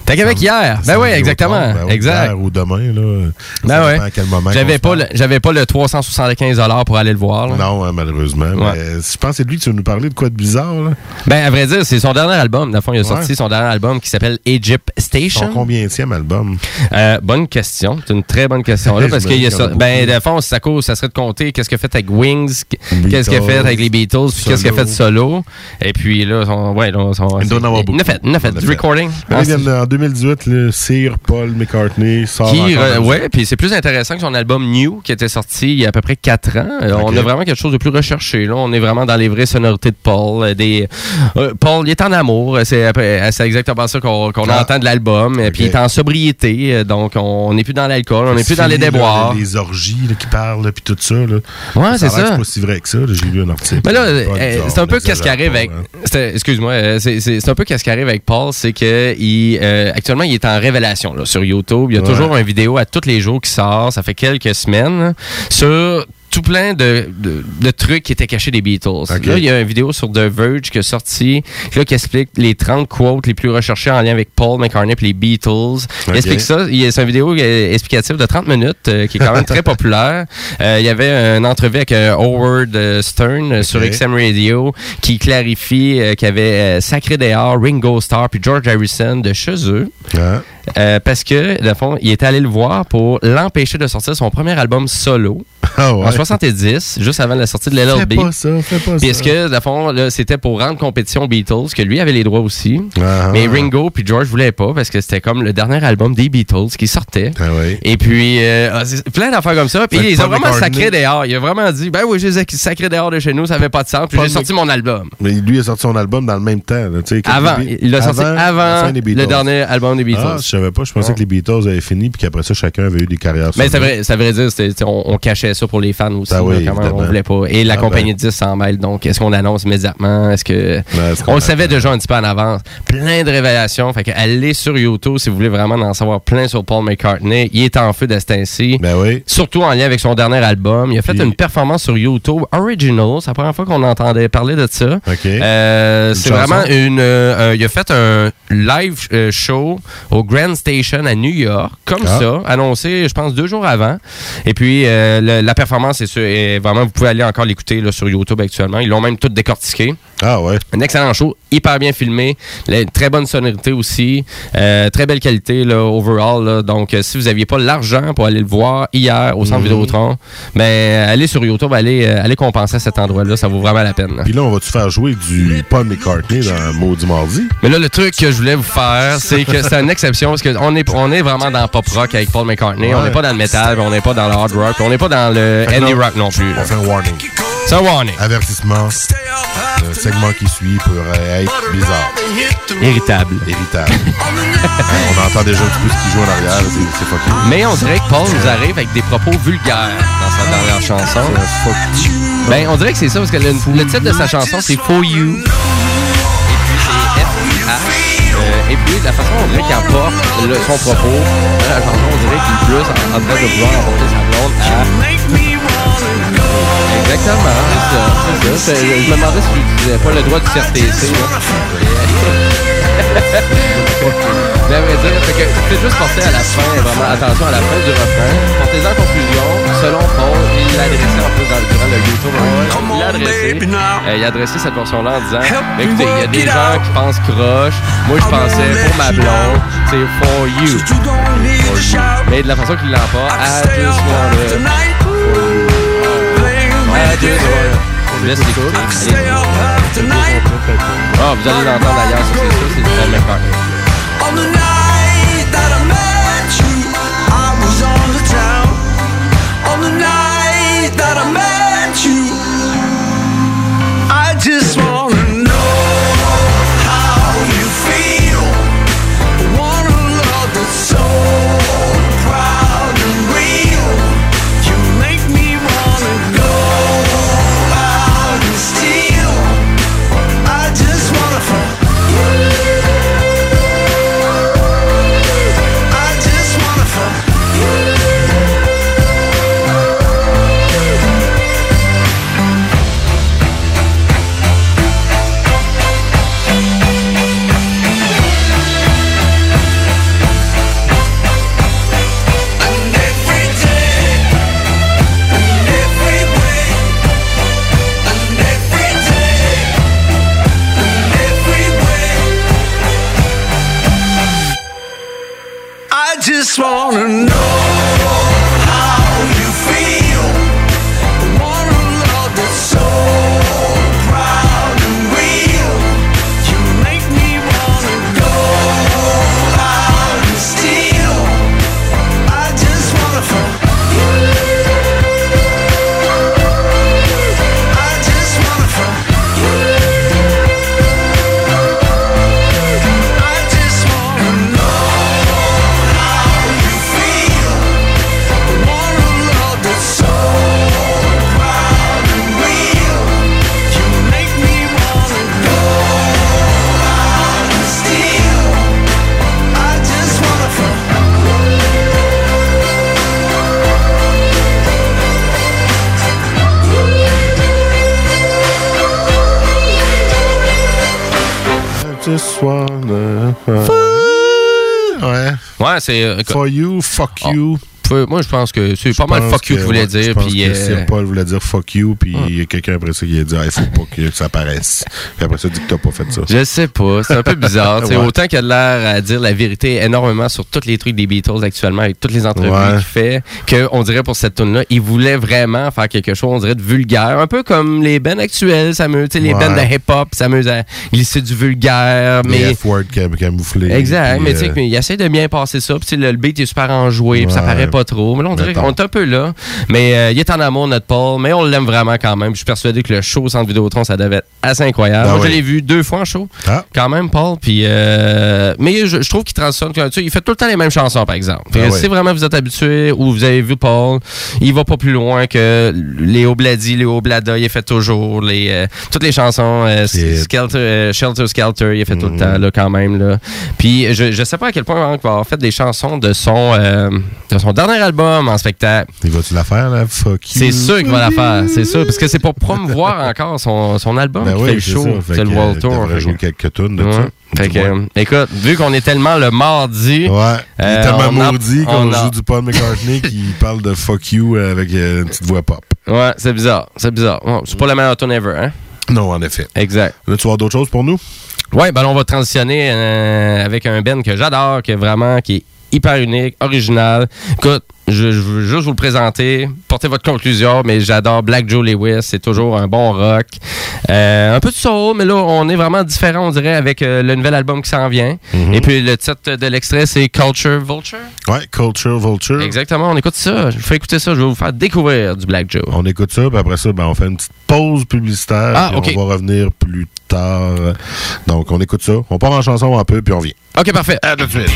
T'es à Québec ça, hier? Ben oui, exactement. Ben, exact. Hier ou demain, là. Ben oui. À quel moment j'avais pas, le, j'avais pas le trois cent soixante-quinze dollars pour aller le voir. Là. Non, hein, malheureusement. Ouais. Mais je pense que c'est lui que tu veux nous parler de quoi de bizarre, là. Ben, à vrai dire, c'est son dernier album. Dans le fond, il a ouais. sorti son dernier album qui s'appelle Egypt Station. Son combienième album? Euh, bonne question. C'est une très bonne question. Là, parce que qu'il y a ça. Ben, dans le fond, ça, cause, ça serait de compter qu'est-ce qu'il a fait avec Wings, Beatles, qu'est-ce qu'il a fait avec les Beatles, puis qu'est-ce qu'il a fait solo. Et puis là, son, ouais, là, son, il doit en avoir beaucoup. Il a fait, il a fait du recording. En deux mille dix-huit, le Sir Paul McCartney sort. Qui, euh, ouais, puis c'est plus intéressant que son album New qui était sorti il y a à peu près quatre ans. Euh, okay. On a vraiment quelque chose de plus recherché. Là, on est vraiment dans les vraies sonorités de Paul. Des euh, Paul, il est en amour. C'est, c'est exactement ça qu'on, qu'on ah. entend de l'album. Okay. Puis il est en sobriété, donc on n'est plus dans l'alcool, on n'est plus dans les déboires. Là, les orgies là, qui parlent, puis tout ça. Là. Ouais, ça c'est ça. C'est pas si vrai que ça. Là, j'ai lu un article. Mais là, euh, c'est un peu qu'est-ce qui arrive avec. Excuse-moi, c'est, c'est, c'est un peu qu'est-ce qui arrive avec Paul, c'est que il euh, actuellement, il est en révélation là, sur YouTube. Il y a ouais. toujours une vidéo à tous les jours qui sort. Ça fait quelques semaines. Sur tout plein de, de, de trucs qui étaient cachés des Beatles. Okay. Là, il y a une vidéo sur The Verge qui est sortie là, qui explique les trente quotes les plus recherchées en lien avec Paul McCartney et les Beatles. Okay. Il explique ça. Il, c'est une vidéo explicative de trente minutes euh, qui est quand même très populaire. Euh, il y avait une entrevue avec euh, Howard euh, Stern okay. sur X M Radio qui clarifie euh, qu'il y avait euh, Sacré Dehors, Ringo Starr puis George Harrison de chez eux. Ah. Euh, parce que, de fond, il est allé le voir pour l'empêcher de sortir son premier album solo. Ah ouais. En soixante-dix, juste avant la sortie de L L B. Fais pas ça, fais pas ça. Parce que, de fond, là, c'était pour rendre compétition aux Beatles, que lui avait les droits aussi. Ah, mais Ringo puis George voulaient pas, parce que c'était comme le dernier album des Beatles qui sortait. Ah ouais. Et puis, euh, plein d'affaires comme ça. Puis ils ont vraiment sacré dehors. Il a vraiment dit, ben oui, j'ai sacré dehors de chez nous, ça avait pas de sens. Puis j'ai sorti mon album. Mais lui a sorti son album dans le même temps. Là, avant, les... il l'a sorti avant, avant le dernier album des Beatles. Ah, je savais pas, je pensais oh. que les Beatles avaient fini puis qu'après ça, chacun avait eu des carrières. Mais ça vrai, ça veut dire, on, on cachait ça pour les fans aussi. Ah oui, là, quand même, on voulait pas. Et la ah compagnie ben. de disques s'en mêle. Donc, est-ce qu'on annonce immédiatement? Est-ce que ben, est-ce on le savait déjà un petit peu en avance? Plein de révélations. Fait que allez sur YouTube si vous voulez vraiment en savoir plein sur Paul McCartney. Il est en feu de ce temps-ci. Ben oui. Surtout en lien avec son dernier album. Il a fait puis... une performance sur YouTube original. C'est la première fois qu'on entendait parler de ça. Okay. Euh, c'est chanson. Vraiment une. Euh, il a fait un live euh, show au Grand Station à New York, comme ah. ça, annoncé, je pense, deux jours avant. Et puis, euh, le, la performance est, sur, est vraiment, vous pouvez aller encore l'écouter là, sur YouTube actuellement. Ils l'ont même tout décortiqué. Ah ouais. Un excellent show, hyper bien filmé, là, très bonne sonorité aussi, euh, très belle qualité là, overall. Là. Donc, euh, si vous n'aviez pas l'argent pour aller le voir hier au Centre mm-hmm. Vidéotron, ben, allez sur YouTube, allez, euh, allez compenser à cet endroit-là, ça vaut vraiment la peine. Puis là, on va-tu faire jouer du Paul McCartney dans Maudit Mardi? Mais là, le truc que je voulais vous faire, c'est que c'est une exception parce qu'on est, on est vraiment dans pop rock avec Paul McCartney, ouais. on n'est pas dans le metal, on n'est pas dans le hard rock, on n'est pas dans le indie rock non plus. Là. On fait un warning. C'est un warning. Avertissement. Euh, segment qui suit pourrait être bizarre. Irritable. Irritable. Hein, on entend déjà un petit peu ce qu'il joue en arrière. C'est, c'est fucké. Mais on dirait que Paul nous arrive avec des propos vulgaires dans sa dernière chanson. Fuck you. Ben, on dirait que c'est ça, parce que le, le titre de sa chanson, c'est For You. Et puis c'est F-U-H. Et puis, la façon dont on dirait qu'il emporte le, son propos, la chanson, on dirait qu'il est plus en train de vouloir emporter sa blonde à... Exactement, c'est ça, c'est ça. Je me demandais si tu disais pas le droit du C R T C, là. Mais à vrai dire, c'est que tu fais juste porter à la fin, vraiment, attention à la fin du refrain. Portez-en en conclusion, selon Paul, il l'a adressé en plus dans, durant le YouTube. Il l'a adressé, euh, il a adressé cette portion-là en disant, écoutez, il y a des gens qui pensent croche, moi je pensais pour ma blonde, c'est for you. Mais de la façon qu'il l'emporte, à tout ce moment-là. Ah, Dieu, je vous laisse l'écouter. Ah, vous allez l'entendre d'ailleurs, ça c'est sûr, c'est le même part. Ouais, c'est euh, for you, fuck you. Oh, moi, je pense que c'est pas mal fuck you que voulait dire. Je pense que Steve Paul voulait dire fuck you, puis il y a quelqu'un après ça qui a dit ah, il faut pas que ça apparaisse. Puis après ça, dit que t'as pas fait ça. Je sais pas, c'est un peu bizarre. Ouais. Autant qu'il a l'air à dire la vérité énormément sur tous les trucs des Beatles actuellement, avec toutes les entrevues ouais. qu'il fait, qu'on dirait pour cette tune là il voulait vraiment faire quelque chose, on dirait de vulgaire. Un peu comme les bands actuels, ça me, tu sais, les ouais. bands de hip-hop, ça s'amusent à glisser du vulgaire. Les mais... F-word camouflé. Exact, puis, mais tu sais, euh... il essaie de bien passer ça, puis le beat est super enjoué, ouais. puis ça paraît pas trop. Mais là, on dirait qu'on est un peu là. Mais euh, il est en amour, notre Paul. Mais on l'aime vraiment quand même. Je suis persuadé que le show au Centre Vidéotron, ça devait être assez incroyable. Ben Moi, oui. je l'ai vu deux fois en show. Ah. Quand même, Paul. Puis, euh, mais je, je trouve qu'il transforme. Il fait tout le temps les mêmes chansons, par exemple. Ben oui. Si vraiment vous êtes habitué ou vous avez vu Paul, il va pas plus loin que les Obladi, les Oblada, il fait toujours. Les, euh, toutes les chansons, euh, Skelter, euh, Shelter Skelter, il fait mm-hmm. tout le temps, là, quand même. Là. Puis je, je sais pas à quel point hein, il va avoir fait des chansons de son, euh, de son dernier album en spectacle. Il va-tu la faire, là? Fuck you. C'est sûr qu'il va la faire, c'est sûr. Parce que c'est pour promouvoir encore son, son album ben qui oui, fait le show. C'est le World Tour. On devrait jouer quelques tunes de ouais. ça. Fait que, euh, écoute, vu qu'on est tellement le mardi. Ouais. Il est tellement euh, maudit qu'on joue a... du Paul McCartney qui parle de fuck you avec euh, une petite voix pop. Ouais, c'est bizarre. C'est bizarre. Oh, c'est pas la meilleure tune ever, hein? Non, en effet. Exact. Là, tu as d'autres choses pour nous? Ouais, ben on va transitionner euh, avec un Ben que j'adore, que vraiment, qui est hyper unique, original. Écoute, je, je veux juste vous le présenter, portez votre conclusion, mais j'adore Black Joe Lewis, c'est toujours un bon rock. Euh, un peu de soul, mais là, on est vraiment différent, on dirait, avec euh, le nouvel album qui s'en vient. Mm-hmm. Et puis, le titre de l'extrait, c'est Culture Vulture. Ouais, Culture Vulture. Exactement, on écoute ça. Je vous fais écouter ça, je vais vous faire découvrir du Black Joe. On écoute ça, puis après ça, ben, on fait une petite pause publicitaire, ah, okay. On va revenir plus tard. Donc, on écoute ça, on part en chanson un peu, puis on revient. OK, parfait. À tout de suite.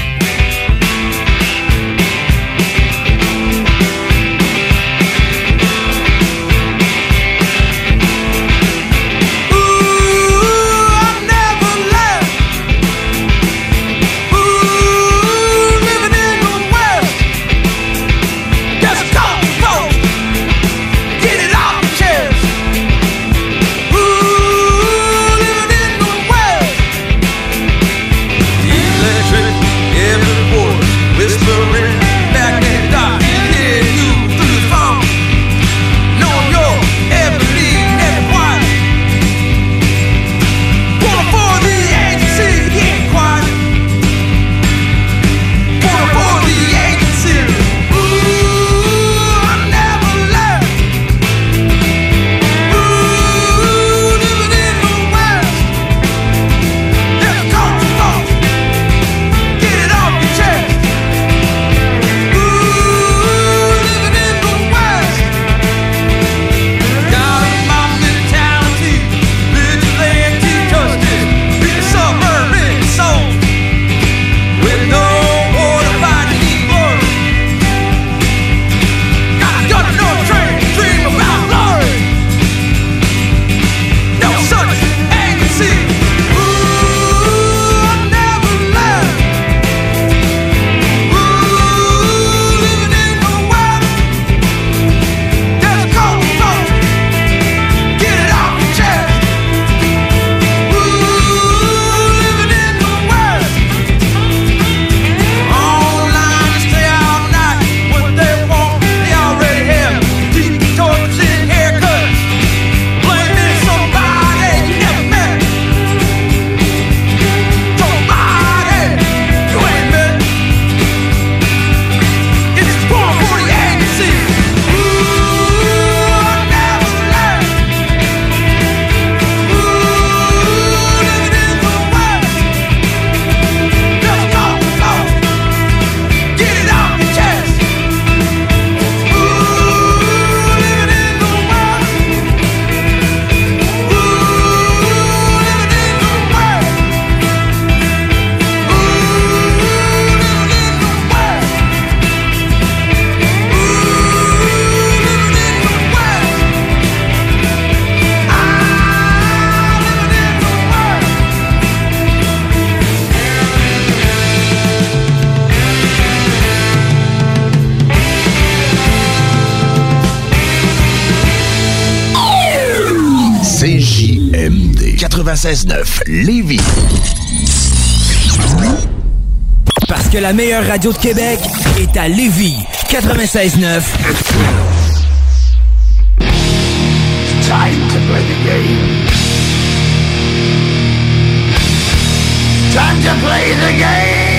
quatre-vingt-seize neuf Lévis. Parce que la meilleure radio de Québec est à Lévis. quatre-vingt-seize neuf. It's time to play the game. Time to play the game.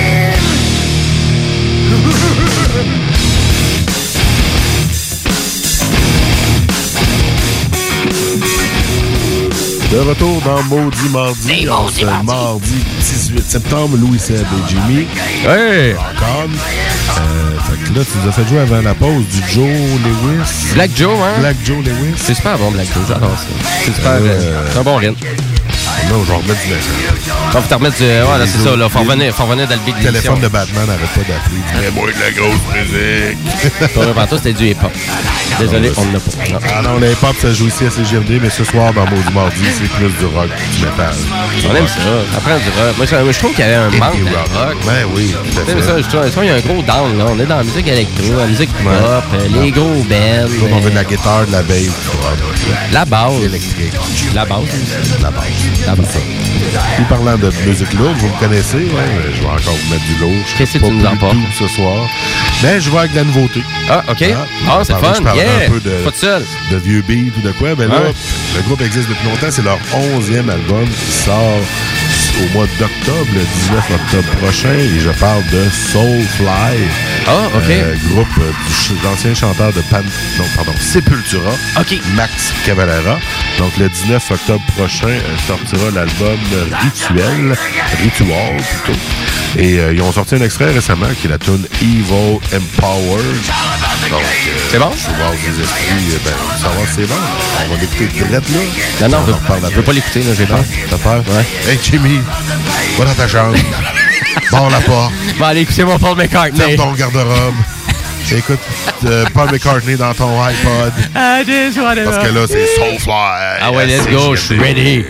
De retour dans Maudit Mardi, mardi. mardi dix-huit septembre, Louis Seb et Jimmy. Hey! Encore. Euh, fait que là, tu nous as fait jouer avant la pause du Joe Lewis. Black Joe, hein? Black Joe Lewis. C'est super bon, Black Joe, j'adore ça. C'est super. Euh, c'est un bon rythme. Là, on va remettre du méchant. On va te remettre du. Ouais, là, c'est ça, là. Faut revenir, faut revenir dans le big d'édition. Le téléphone de Batman n'arrête pas d'appeler. Mais moi, de la grosse musique. Ton revanto, c'était du hip-hop. Désolé, on ne l'a pas. Non. Ah non, le hip-hop, ça joue ici à C J M D, mais ce soir, dans Maudit Mardi, c'est plus du rock, du métal. On aime ça. Ça prend du rock. Moi, je, je trouve qu'il y avait un manque de rock. Ben oui. C'est ça, je trouve qu'il y a un gros down, là. On est dans la musique électro, la musique pop, ouais. Les gros bands. Je trouve qu'on veut de la guitare, de la bass, la basse. Électrique. La basse. La basse. La basse. Puis parlant de musique lourde, vous me connaissez, hein? Je vais encore vous mettre du lourd. Qu'est-ce que tu nous emportes ce soir? Ben, je vais avec de la nouveauté. Ah, OK. Ah, c'est fun. Yeah. Un peu de, pas tout seul. De vieux beats ou de quoi. Ben là, ouais. Le groupe existe depuis longtemps. C'est leur onzième album qui sort au mois d'octobre, le dix-neuf octobre prochain, et je parle de Soulfly. Ah, oh, OK. Euh, groupe de l'ancien chanteur de Pan... non, pardon, Sepultura, okay. Max Cavalera. Donc, le dix-neuf octobre prochain euh, sortira l'album Rituel, Ritual plutôt. Et euh, ils ont sorti un extrait récemment qui est la tune Evil Empowered. Donc, euh, c'est bon? Je vais voir des esprits, ben, on va savoir si c'est bon. On va l'écouter direct là. Non, non, je veux pas l'écouter, là, j'ai peur. T'as peur? Ouais. Hey, Jimmy, va dans ta chambre. Barre la porte. Va aller écouter mon Paul McCartney. Ferme ton garde-robe. Écoute euh, Paul McCartney dans ton iPod. I just wanna Parce que là, c'est Soulfly. Ah ouais, let's go, je suis ready.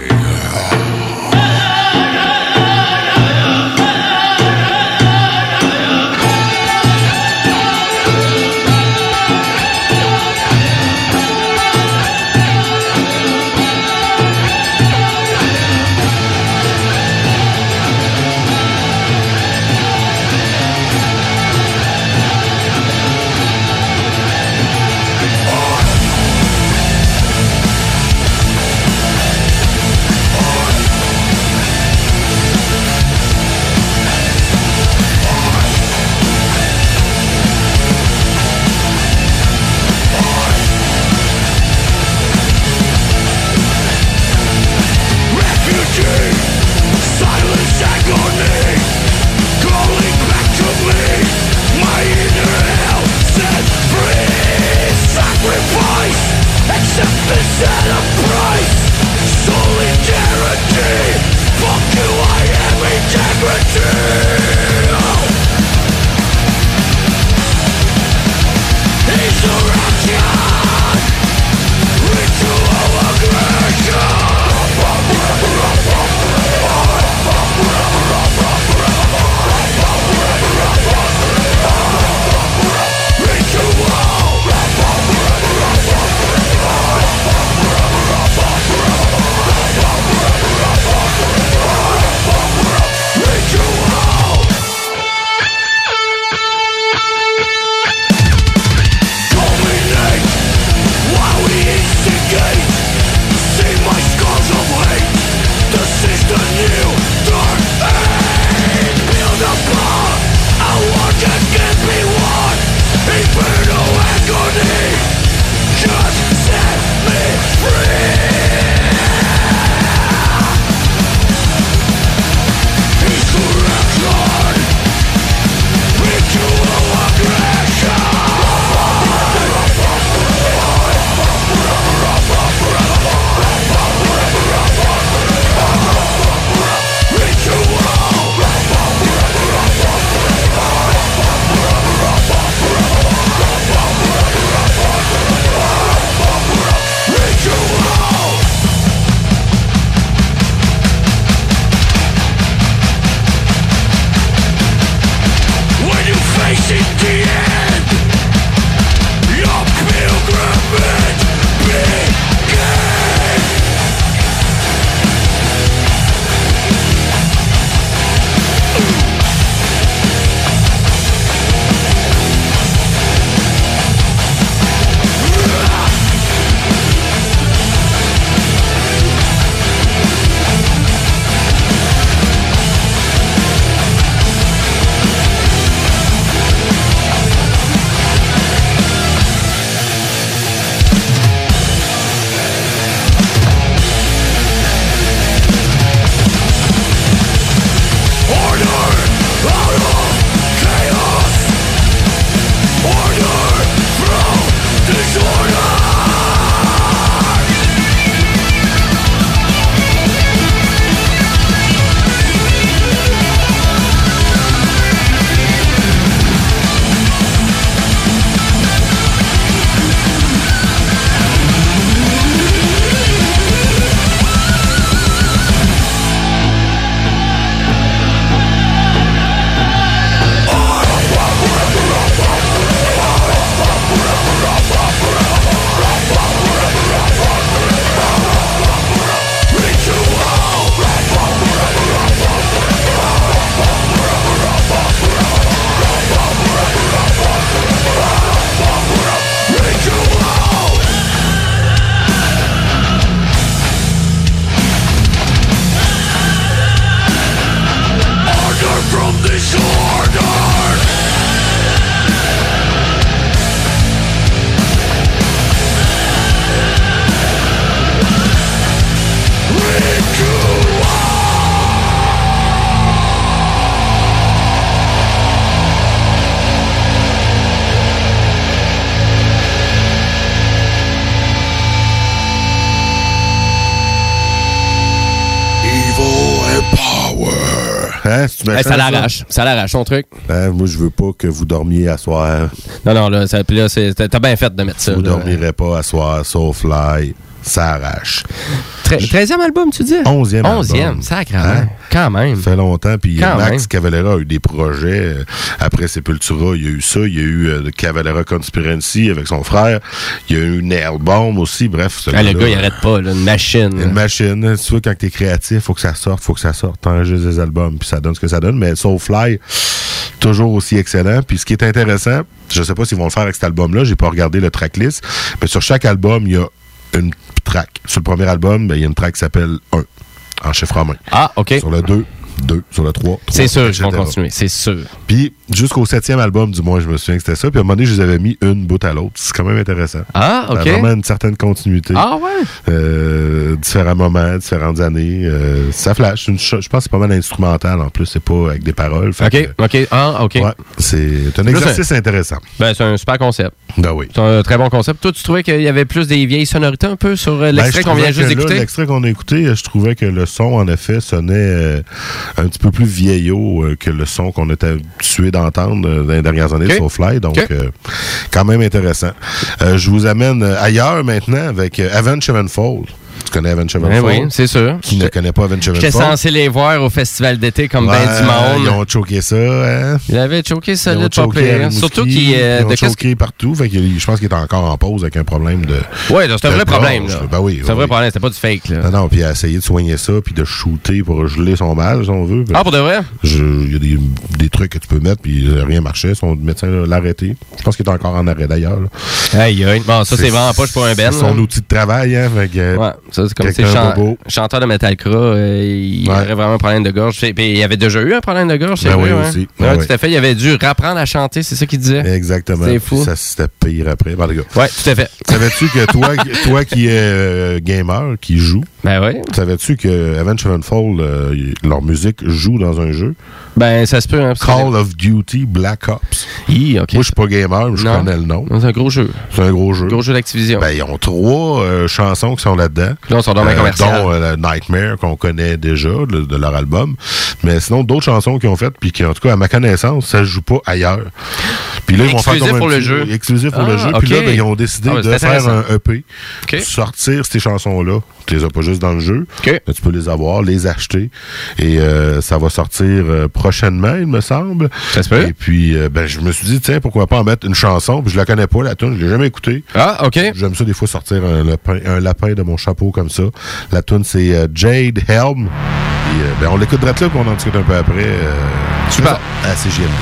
Hein, c'est hey, ça l'arrache, ça l'arrache son truc. Hein, moi, je veux pas que vous dormiez à soir. Non, non, là, ça, là c'est, t'as bien fait de mettre ça. Vous là, dormirez hein. pas à soir, Soulfly, ça arrache. treizième album, tu dis? onzième album. onzième, sacrément. Hein? Quand même. Ça fait longtemps. Puis quand Max même. Cavalera a eu des projets. Après Sepultura, il y a eu ça. Il y a eu euh, Cavalera Conspiracy avec son frère. Il y a eu Nail Bomb aussi. Bref. Ah, le gars, il arrête pas. Là, une machine. Une là. machine. Tu vois, quand t'es créatif, faut que ça sorte, faut que ça sorte. T'enregistres des albums, puis ça donne ce que ça donne. Mais Soulfly, toujours aussi excellent. Puis ce qui est intéressant, je sais pas s'ils vont le faire avec cet album-là. J'ai pas regardé le tracklist. Mais sur chaque album, il y a une track. Sur le premier album, il ben, y a une track qui s'appelle un, en chiffre à main. Ah, OK. Sur le deux, deux. Sur le trois, trois. C'est sûr, je vais continuer. C'est sûr. Puis, jusqu'au septième album, du moins, je me souviens que c'était ça. Puis, à un moment donné, je les avais mis une bout à l'autre. C'est quand même intéressant. Ah, OK. Ça a vraiment une certaine continuité. Ah, ouais. Euh, différents moments, différentes années. Euh, ça flash. Une ch- je pense que c'est pas mal instrumental, en plus. C'est pas avec des paroles. OK, que, OK. Ah, OK. Ouais, c'est, c'est un plus exercice un... intéressant. Ben, c'est un super concept. Ben oui. C'est un très bon concept. Toi, tu trouvais qu'il y avait plus des vieilles sonorités un peu sur l'extrait ben, qu'on vient juste d'écouter? Là, l'extrait qu'on a écouté, je trouvais que le son, en effet, sonnait euh, un petit peu plus vieillot euh, que le son qu'on était habitué d'entendre euh, dans les dernières années okay. sur Fly. Donc, okay. euh, quand même intéressant. Euh, je vous amène ailleurs maintenant avec euh, Avenged Sevenfold. Tu connais Avenged Sevenfold? Oui, oui, c'est sûr. Qui je, ne connaît pas Avenged Sevenfold? J'étais censé les voir au festival d'été comme ouais, ben du monde. Ils ont choqué ça. Hein? Ils avaient choqué ça, là, de choqué surtout qu'ils euh, ont choqué partout. Fait que, je pense qu'il est encore en pause avec un problème de... Oui, c'est un vrai problème. Là. Ben oui, c'est oui, un vrai oui. problème, c'était pas du fake. Là. Non, non, puis il a essayé de soigner ça, puis de shooter pour geler son mal, si on veut. Ah, pour de vrai? Il y a des, des trucs que tu peux mettre, puis rien marchait. Son médecin là, l'a arrêté. Je pense qu'il est encore en arrêt, d'ailleurs. Aïe, aïe. Bon, ça, c'est vraiment pas pour un ben. C'est son outil de travail. Hein. Ça, c'est comme si chan- chanteur de Metalcra, euh, il ouais. avait vraiment un problème de gorge. Puis, il avait déjà eu un problème de gorge, c'est ben vrai. Oui, hein? aussi. Ben ouais, oui. Tout à fait. Il avait dû rapprendre à chanter, c'est ça qu'il disait. Exactement. C'est fou. Ça, c'était pire après. Ben, oui, tout à fait. Savais-tu que toi, toi qui es euh, gamer, qui joue, ben oui. savais-tu que Avenged Sevenfold, euh, leur musique joue dans un jeu? Ben, ça se peut. Hein, Call of Duty Black Ops. Hi, okay. Moi, je suis pas gamer, mais je connais le nom. C'est un gros jeu. C'est un gros jeu. Gros jeu d'Activision. Ben, ils ont trois euh, chansons qui sont là-dedans. Là, sont dans euh, dont euh, Nightmare, qu'on connaît déjà, le, de leur album. Mais sinon, d'autres chansons qu'ils ont faites, puis qui, en tout cas, à ma connaissance, ça ne joue pas ailleurs. Puis là, ils vont faire comme un pour le jeu. Exclusif pour ah, le jeu. Okay. Puis là, ben, ils ont décidé ah, de faire un E P, okay. sortir ces chansons-là. Tu les as pas juste dans le jeu. Okay. Là, tu peux les avoir, les acheter. Et euh, ça va sortir euh, prochainement, il me semble. Ça se peut. Et puis, euh, ben, je me suis dit, tiens, pourquoi pas en mettre une chanson? Puis je la connais pas, la tune, je l'ai jamais écoutée. Ah, OK. J'aime ça, des fois, sortir un lapin, un lapin de mon chapeau comme ça. La tune, c'est euh, Jade Helm. Et, euh, ben, on l'écoute direct là, puis on en discute un peu après. Euh, Super. À C J M D.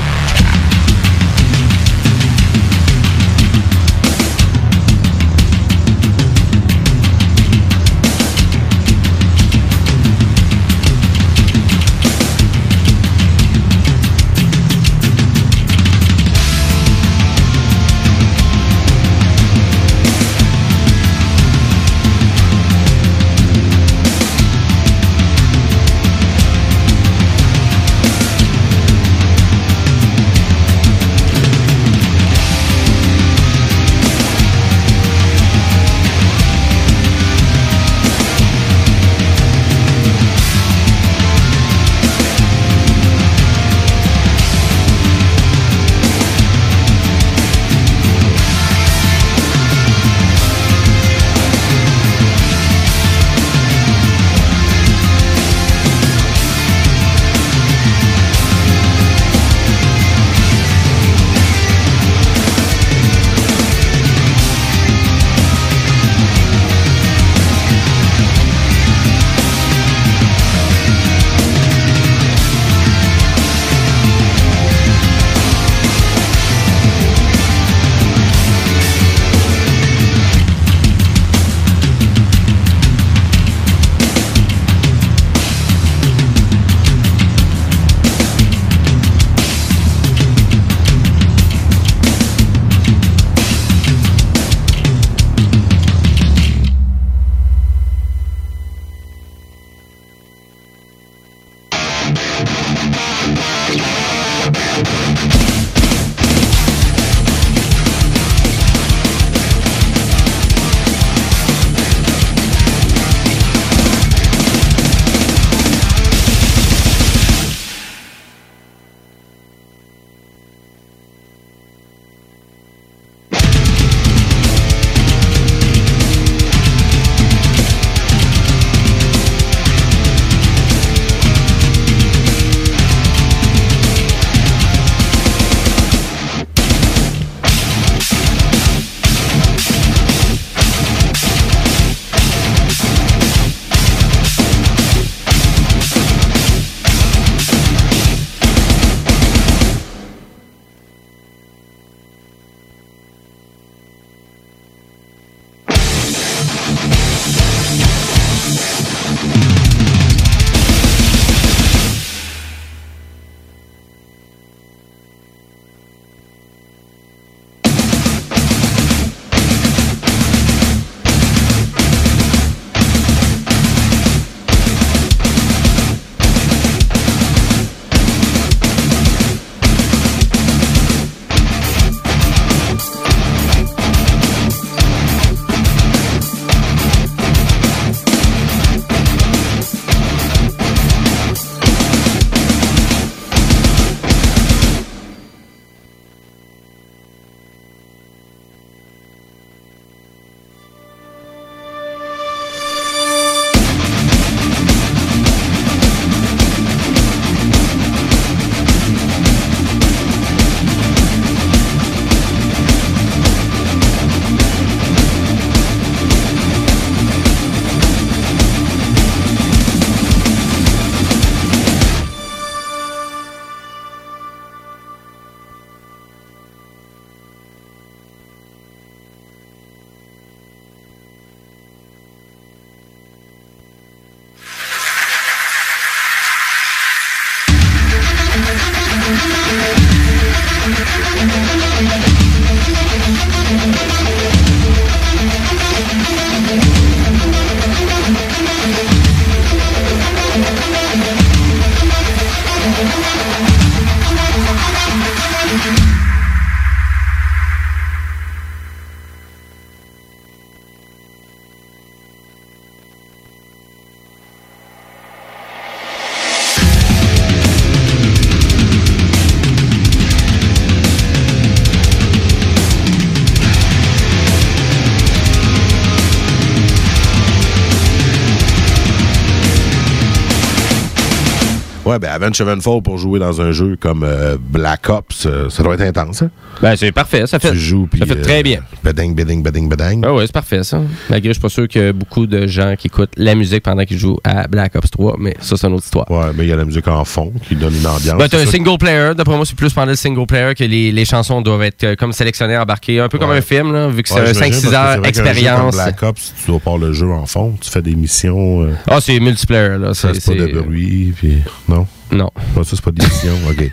Ouais, ben Avenged Sevenfold pour jouer dans un jeu comme euh, Black Ops, euh, ça doit être intense. Hein? Ben c'est parfait, ça fait. Tu joues, pis, ça fait très euh, bien. Bading, bading, bading, bading. Ah ouais, c'est parfait ça. Malgré, je suis pas sûr qu'il y a beaucoup de gens qui écoutent la musique pendant qu'ils jouent à Black Ops trois, mais ça c'est une autre histoire. Ouais, mais il y a la musique en fond qui donne une ambiance. Ben t'as un single player, d'après moi c'est plus pendant le single player que les, les chansons doivent être euh, comme sélectionnées, embarquées, un peu ouais. comme un film là, vu que ouais, c'est un cinq six heures expérience. Black Ops, tu dois pas le jeu en fond, tu fais des missions. Euh, ah c'est multiplayer là, ça c'est, c'est pas de bruit puis. Non? Non. Bon, ça, c'est pas de décision. OK.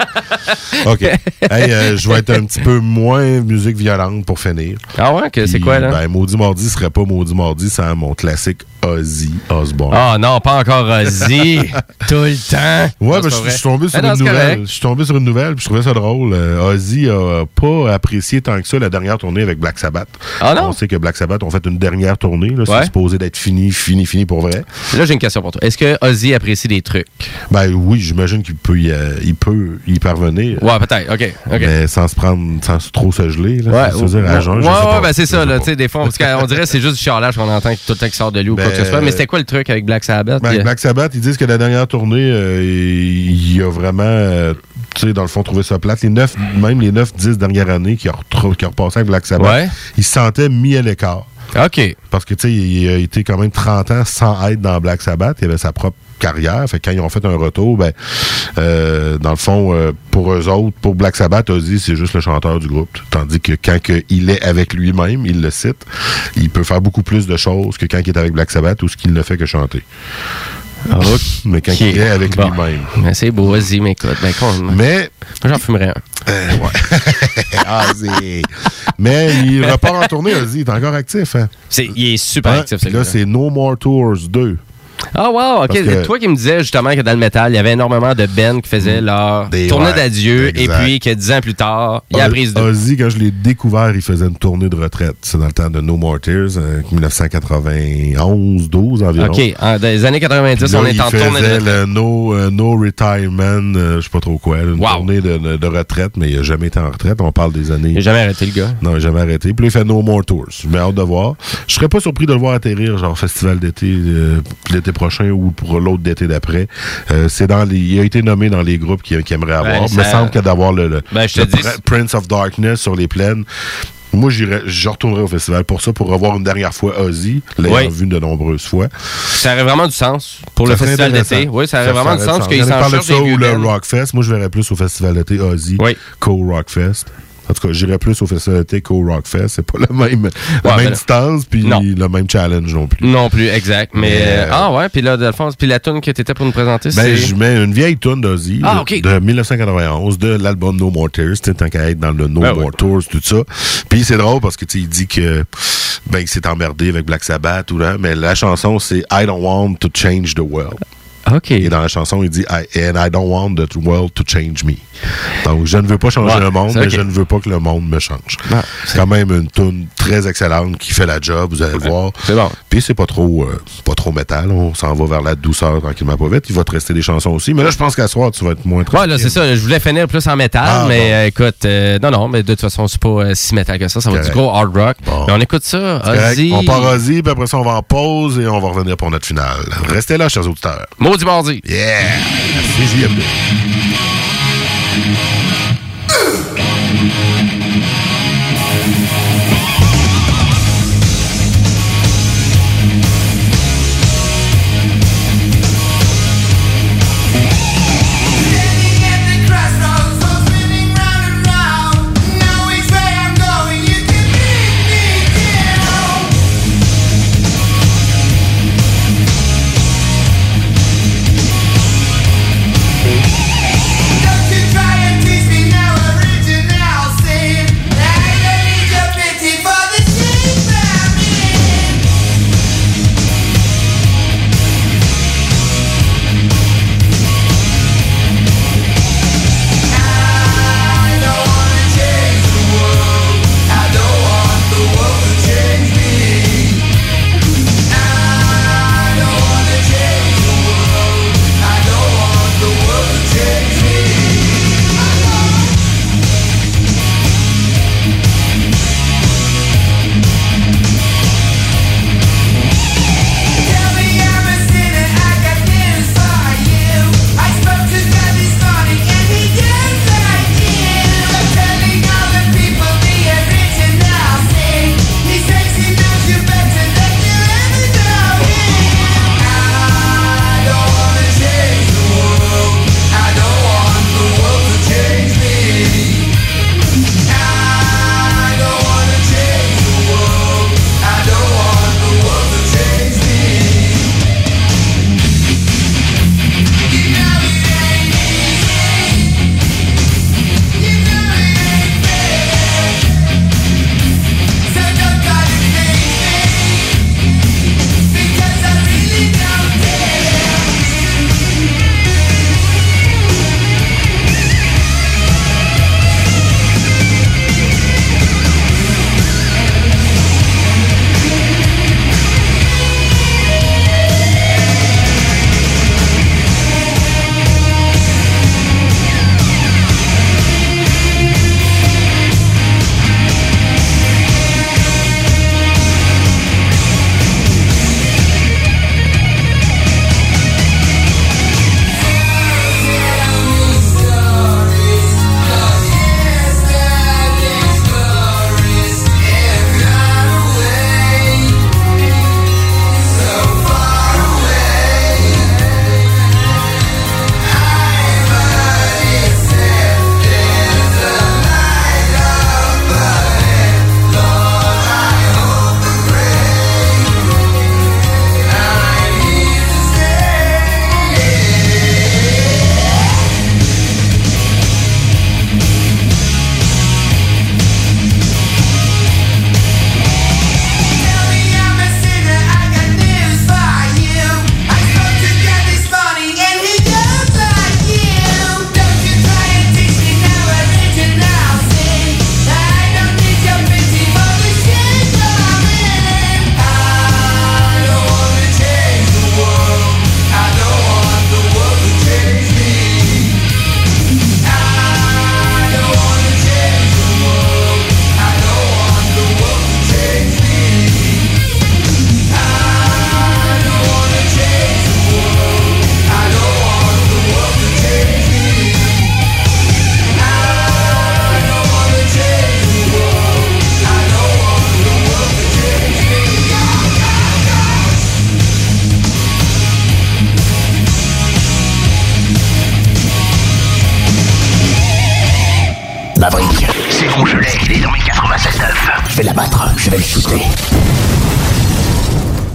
OK. Hey, euh, je vais être un petit peu moins musique violente pour finir. Ah ouais? Que c'est quoi, là? Ben, Maudit Mardi serait pas Maudit Mardi sans mon classique Ozzy Osbourne. Ah oh, non, pas encore Ozzy. Tout le temps. Ouais, non, ben, je suis tombé sur non, une nouvelle. Je suis tombé sur une nouvelle, puis je trouvais ça drôle. Euh, Ozzy a pas apprécié tant que ça la dernière tournée avec Black Sabbath. Ah non? On sait que Black Sabbath ont fait une dernière tournée. Là, ouais. C'est supposé d'être fini, fini, fini pour vrai. Là, j'ai une question pour toi. Est-ce que Ozzy apprécie des trucs? Ben oui, je me J'imagine qu'il peut y, euh, il peut y parvenir. Ouais, peut-être. OK. okay. Mais sans se prendre, sans trop se geler. Là, ouais, se ouais, à jeun, ouais, ouais, pas, ben c'est ça. Là, des fois, parce qu'on dirait que c'est juste du charlage qu'on entend tout le temps qui sort de lui ben, ou quoi que ce soit. Mais c'était quoi le truc avec Black Sabbath? Ben, avec Black Sabbath, ils disent que la dernière tournée, euh, il y a vraiment, euh, tu sais, dans le fond, trouvé ça plate. Les neuf, même les neuf dix dernières années qui ont qui repassé avec Black Sabbath, ouais. Ils se sentaient mis à l'écart. OK. Parce que, tu sais, il a été quand même trente ans sans être dans Black Sabbath. Il avait sa propre carrière. Fait que quand ils ont fait un retour, ben, euh, dans le fond, euh, pour eux autres, pour Black Sabbath, Ozzy, c'est juste le chanteur du groupe. Tandis que quand que il est avec lui-même, il le cite, il peut faire beaucoup plus de choses que quand il est avec Black Sabbath ou ce qu'il ne fait que chanter. Okay. Mais quand okay. il est avec bon. Lui-même. Ben, c'est beau, Ozzy, mais écoute. Ben, mais. J'en fumerais un. Euh, ouais. Ozzy. Mais il repart en tournée, Ozzy. Il est encore actif. Hein? C'est, il est super hein? actif, ce là, là, c'est No More Tours deux. Ah, wow! OK. C'est toi qui me disais justement que dans le métal, il y avait énormément de bands qui faisaient leur des tournée ouais, d'adieu exact. Et puis que dix ans plus tard, il y a prise de. Ozzy, quand je l'ai découvert, il faisait une tournée de retraite. C'est dans le temps de No More Tears, euh, dix-neuf quatre-vingt-onze douze environ. OK. En, dans les années quatre-vingt-dix, là, on est en tournée de retraite. Il faisait le no, euh, no Retirement, euh, je sais pas trop quoi, une wow. tournée de, de retraite, mais il n'a jamais été en retraite. On parle des années. Il n'a jamais arrêté, le gars. Non, il n'a jamais arrêté. Puis là, il fait No More Tours. J'ai hâte de voir. Je serais pas surpris de le voir atterrir, genre festival d'été, euh, l'été prochain ou pour l'autre d'été d'après. Euh, c'est dans les, il a été nommé dans les groupes qu'il, qu'il aimerait avoir. Ben, ça, me semble que d'avoir le, le, ben, le dis, Prince of Darkness sur les plaines, moi, j'irais, je retournerais au festival pour ça, pour revoir une dernière fois Ozzy, l'ayant oui. vu de nombreuses fois. Ça aurait vraiment du sens pour ça le festival d'été. Oui, ça aurait ça vraiment du sens. sens. Qu'il s'en de ça ou le Rockfest. Moi, je verrais plus au festival d'été Ozzy oui. qu'au Rockfest. En tout cas, j'irais plus au festival qu'au Rockfest. C'est pas la même, ouais, la même ben, distance puis le même challenge non plus. Non plus, exact. Mais, mais euh, ah ouais, puis là, Alphonse, puis la toune que t'étais pour nous présenter, ben, c'est... Je mets une vieille toune d'Ozzy ah, okay. de dix-neuf quatre-vingt-onze, de l'album No More Tears, tant qu'à être dans le No ben, More ouais. Tours, tout ça. Puis c'est drôle parce que il dit que... Ben, il s'est emmerdé avec Black Sabbath ou là, mais la chanson, c'est « I don't want to change the world ». Okay. Et dans la chanson, il dit I, And I don't want the world to change me. Donc, je ne veux pas changer ouais, le monde, mais okay. je ne veux pas que le monde me change. Ah, c'est quand même une tune très excellente qui fait la job, vous allez ouais. voir. C'est bon. Puis, c'est pas trop, euh, pas trop métal. On s'en va vers la douceur tranquillement pas vite. Il va te rester des chansons aussi. Mais là, je pense qu'à soir, tu vas être moins tranquille. Ouais, là, c'est ça. Je voulais finir plus en métal, ah, mais euh, écoute, euh, non, non, mais de toute façon, c'est pas euh, si métal que ça. Ça va être du gros hard rock. Bon. Mais on écoute ça. Ozzy. On part Ozzy, puis après ça, on va en pause et on va revenir pour notre finale. Restez là, chers auditeurs. Maudit Mardi. Yeah! C J M D. Non, je l'ai, il est dans mes quatre-vingt-seize neuf. Je vais l'abattre, je vais le shooter.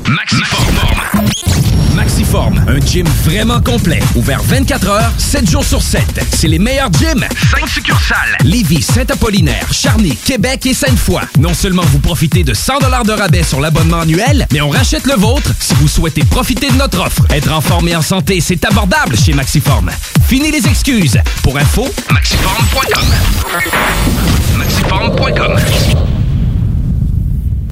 Maxiform. Maxiform, un gym vraiment complet. Ouvert vingt-quatre heures, sept jours sur sept. C'est les meilleurs gyms. cinq succursales. Lévis, Saint-Apollinaire, Charny, Québec et Sainte-Foy. Non seulement vous profitez de cent dollars de rabais sur l'abonnement annuel, mais on rachète le vôtre si vous souhaitez profiter de notre offre. Être en forme et en santé, c'est abordable chez Maxiform. Fini les excuses. Pour info, maxiform point com. maxiform point com.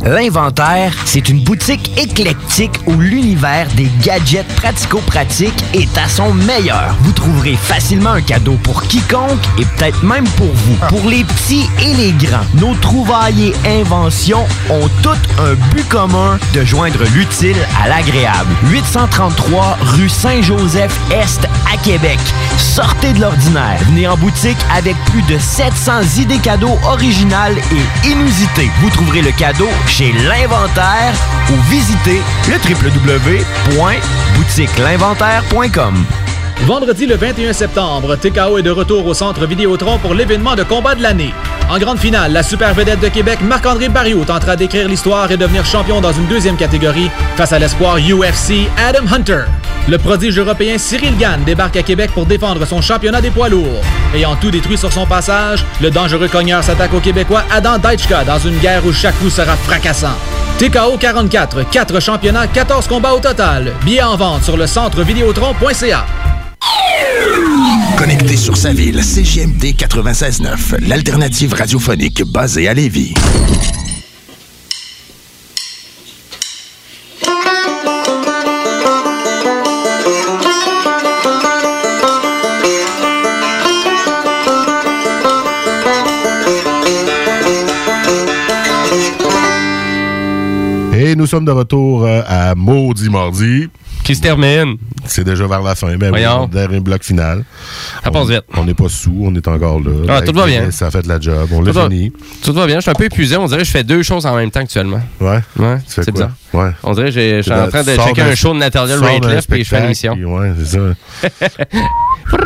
L'Inventaire, c'est une boutique éclectique où l'univers des gadgets pratico-pratiques est à son meilleur. Vous trouverez facilement un cadeau pour quiconque et peut-être même pour vous. Pour les petits et les grands, nos trouvailles et inventions ont toutes un but commun de joindre l'utile à l'agréable. huit cent trente-trois rue Saint-Joseph-Est à Québec. Sortez de l'ordinaire. Venez en boutique avec plus de sept cents idées cadeaux originales et inusitées. Vous trouverez le cadeau chez l'Inventaire ou visitez le w w w point boutique l'inventaire point com. Vendredi le vingt et un septembre, T K O est de retour au Centre Vidéotron pour l'événement de combat de l'année. En grande finale, la super vedette de Québec, Marc-André Barriot, tentera d'écrire l'histoire et devenir champion dans une deuxième catégorie face à l'espoir U F C Adam Hunter. Le prodige européen Cyril Gane débarque à Québec pour défendre son championnat des poids lourds. Ayant tout détruit sur son passage, le dangereux cogneur s'attaque au Québécois Adam Dyczka dans une guerre où chaque coup sera fracassant. T K O quarante-quatre, quatre championnats, quatorze combats au total. Billets en vente sur le centre vidéotron point c a. Connecté sur sa ville, C J M D quatre-vingt-seize neuf, l'alternative radiophonique basée à Lévis. Et nous sommes de retour à Maudit Mardi. Qui se termine. C'est déjà vers la fin. Ben Voyons. Oui, derrière un bloc final. Ça passe vite. On n'est pas sous, on est encore là. Ah, tout va bien. Ça a fait de la job. On l'a fini. Tout va bien. Je suis un peu épuisé. On dirait que je fais deux choses en même temps actuellement. Ouais. Ouais. Tu fais c'est quoi? Bizarre. Ouais. On dirait que je suis en train de checker un show de Nathaniel Rateliff et je fais une émission. Ouais, c'est ça.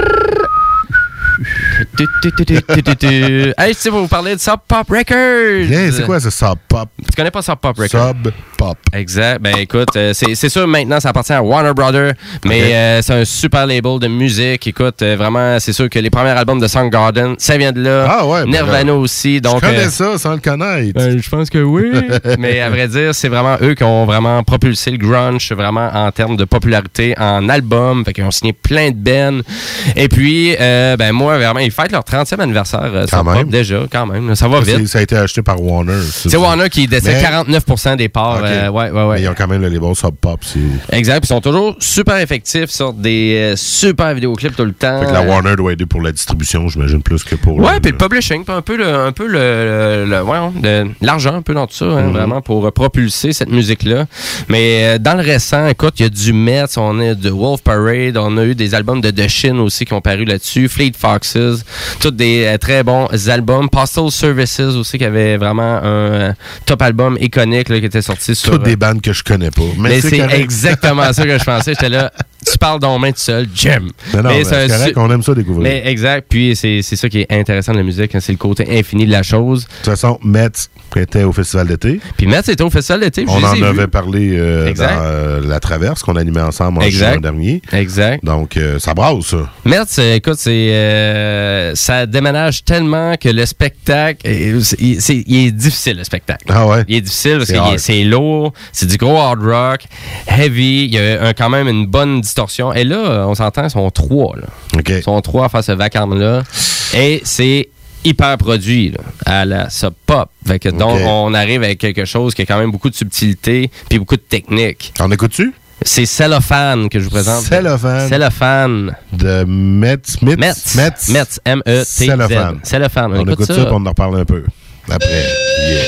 Hey, tu sais, vous parlez de Sub Pop Records. Yeah, c'est quoi ce Sub Pop? Tu connais pas Sub Pop Records? Sub Pop. Exact. Ben écoute, euh, c'est, c'est sûr maintenant ça appartient à Warner Brothers, mais okay. euh, c'est un super label de musique. Écoute, euh, vraiment, c'est sûr que les premiers albums de Soundgarden, ça vient de là. Ah ouais. Nirvana aussi. Donc, je connais euh, ça sans le connaître. Euh, je pense que oui. Mais à vrai dire, c'est vraiment eux qui ont vraiment propulsé le grunge, vraiment en termes de popularité en album. Fait qu'ils ont signé plein de bands. Et puis, euh, ben moi, vraiment, ils fêtent leur trentième anniversaire. Euh, quand même. Pop, déjà, quand même. Ça va vite. C'est, ça a été acheté par Warner. C'est, c'est Warner qui détient mais... quarante-neuf pour cent des parts. Okay. Euh, ouais, ouais, ouais. Mais ils ont quand même les bons Sub Pop. C'est... Exact. Ils sont toujours super effectifs, sortent des euh, super vidéoclips tout le temps. Fait que la Warner euh... doit aider pour la distribution, j'imagine, plus que pour... Ouais, puis le publishing, un peu, le, un peu le, le, ouais, le, l'argent, un peu dans tout ça, hein, mm-hmm. vraiment, pour propulser cette musique-là. Mais euh, dans le récent, écoute, il y a du Metz, on a de Wolf Parade, on a eu des albums de The Shin aussi qui ont paru là-dessus, Fleet Foxes, tous des euh, très bons albums. Postal Services aussi, qui avait vraiment un euh, top album iconique là, qui était sorti sur... Toutes des bandes que je connais pas. Mais, mais c'est, c'est exactement ça que je pensais. J'étais là, tu parles dans main tout seul, j'aime. Mais non, mais mais c'est, c'est correct, su- on aime ça découvrir. Mais exact, puis c'est, c'est ça qui est intéressant de la musique, hein, c'est le côté infini de la chose. De toute façon, Metz était au Festival d'été. Puis Metz était au Festival d'été. On en avait vu. parlé euh, dans euh, La Traverse, qu'on animait ensemble en juin dernier. Exact. Donc, euh, ça brasse, ça. Metz, écoute, c'est, euh, ça déménage tellement que le spectacle, il c'est, c'est, est difficile, le spectacle. Ah ouais? Il est difficile parce c'est que c'est lourd, c'est du gros hard rock, heavy, il y a un, quand même une bonne distorsion. Et là, on s'entend, ils sont trois. Là. Okay. Ils sont trois à faire ce vacarme-là. Et c'est hyper produit là, à la Sub Pop. Fait que, donc, okay. on arrive avec quelque chose qui a quand même beaucoup de subtilité puis beaucoup de technique. T'en écoutes-tu? C'est Cellophane que je vous présente. Cellophane. Cellophane. De Metz. Metz. Metz. Metz. M E T Z. Cellophane. Cellophane. On, on écoute ça, ça puis on en reparle un peu. Après. Yeah.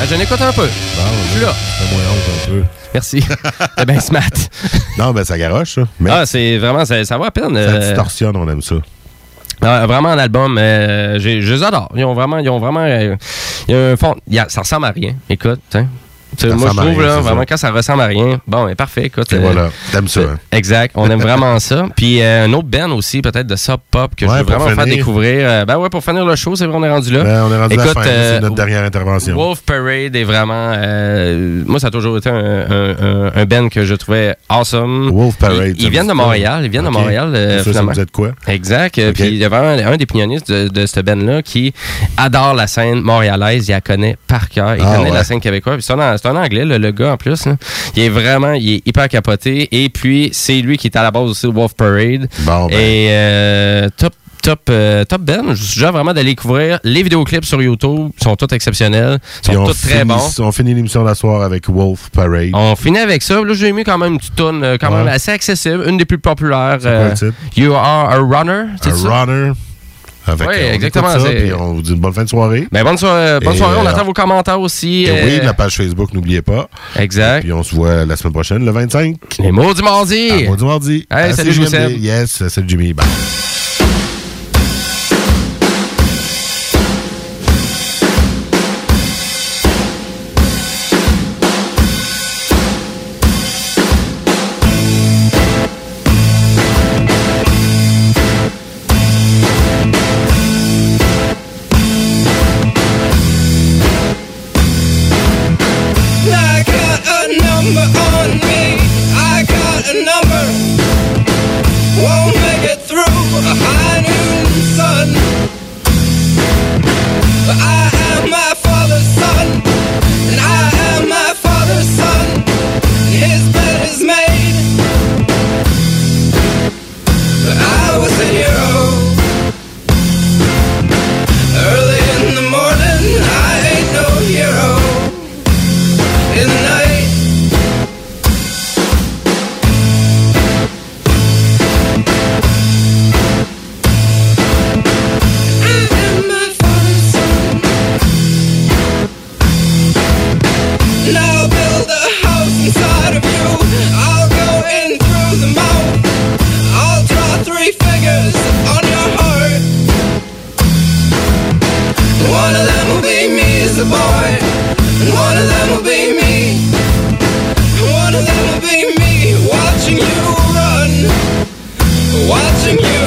Ah, j'en écoute un peu. Bon, je suis là. Fais-moi honte un peu. Merci. C'est bien smart. Non, ben ça garoche, ça. Mais... Ah, c'est vraiment, ça, ça va à peine. Ça distorsionne, on aime ça. Ah, vraiment un album, euh, j'ai, je les adore. Ils ont vraiment, ils ont vraiment, euh, il y a un fond, il y a, ça ressemble à rien. Écoute, hein. Moi, je trouve, rien, là, vraiment, ça. Quand ça ressemble à rien, bon, ben, parfait, écoute. Et euh, voilà, t'aimes ça. Hein? Exact, on aime vraiment ça. Puis, euh, un autre band aussi, peut-être, de Sub Pop, que ouais, je veux vraiment finir. Faire découvrir. Euh, ben ouais, pour finir le show, c'est vrai, on est rendu là. Ben, on est rendu là, euh, c'est notre dernière intervention. Wolf Parade est vraiment... Euh, moi, ça a toujours été un, un, un, un band que je trouvais awesome. Wolf Parade. Ils, ils viennent de Montréal, ils viennent okay. de Montréal, euh, ça, finalement. Ça vous êtes quoi? Exact. Okay. Puis, il y a vraiment un des pionniers de, de ce band-là qui adore la scène montréalaise, il la connaît par cœur, il ah, connaît ouais. la scène québécoise. Puis, ça, dans C'est un anglais, le, le gars, en plus. Hein. Il est vraiment, il est hyper capoté. Et puis, c'est lui qui est à la base aussi de Wolf Parade. Bon, ben. Et euh, top, top, euh, top Ben. Je vous suggère vraiment d'aller découvrir les vidéoclips sur YouTube. Ils sont tous exceptionnels. Ils sont tous très bons. On finit l'émission de la soirée avec Wolf Parade. On finit avec ça. Là, j'ai mis quand même une petite toune quand ouais. même assez accessible. Une des plus populaires. Euh, You Are a Runner. A Runner. Avec, oui, on exactement. Ça, c'est... Puis on vous dit une bonne fin de soirée. Ben, bonne soirée, bonne soirée. On euh... attend vos commentaires aussi. Et euh... oui, la page Facebook, n'oubliez pas. Exact. Et puis on se voit la semaine prochaine, le vingt-cinq. Les Maudits Mardi. Ah, Maudits Mardi. Hey, ah, salut Jimmy. Yes, salut Jimmy. Bye. Watching you.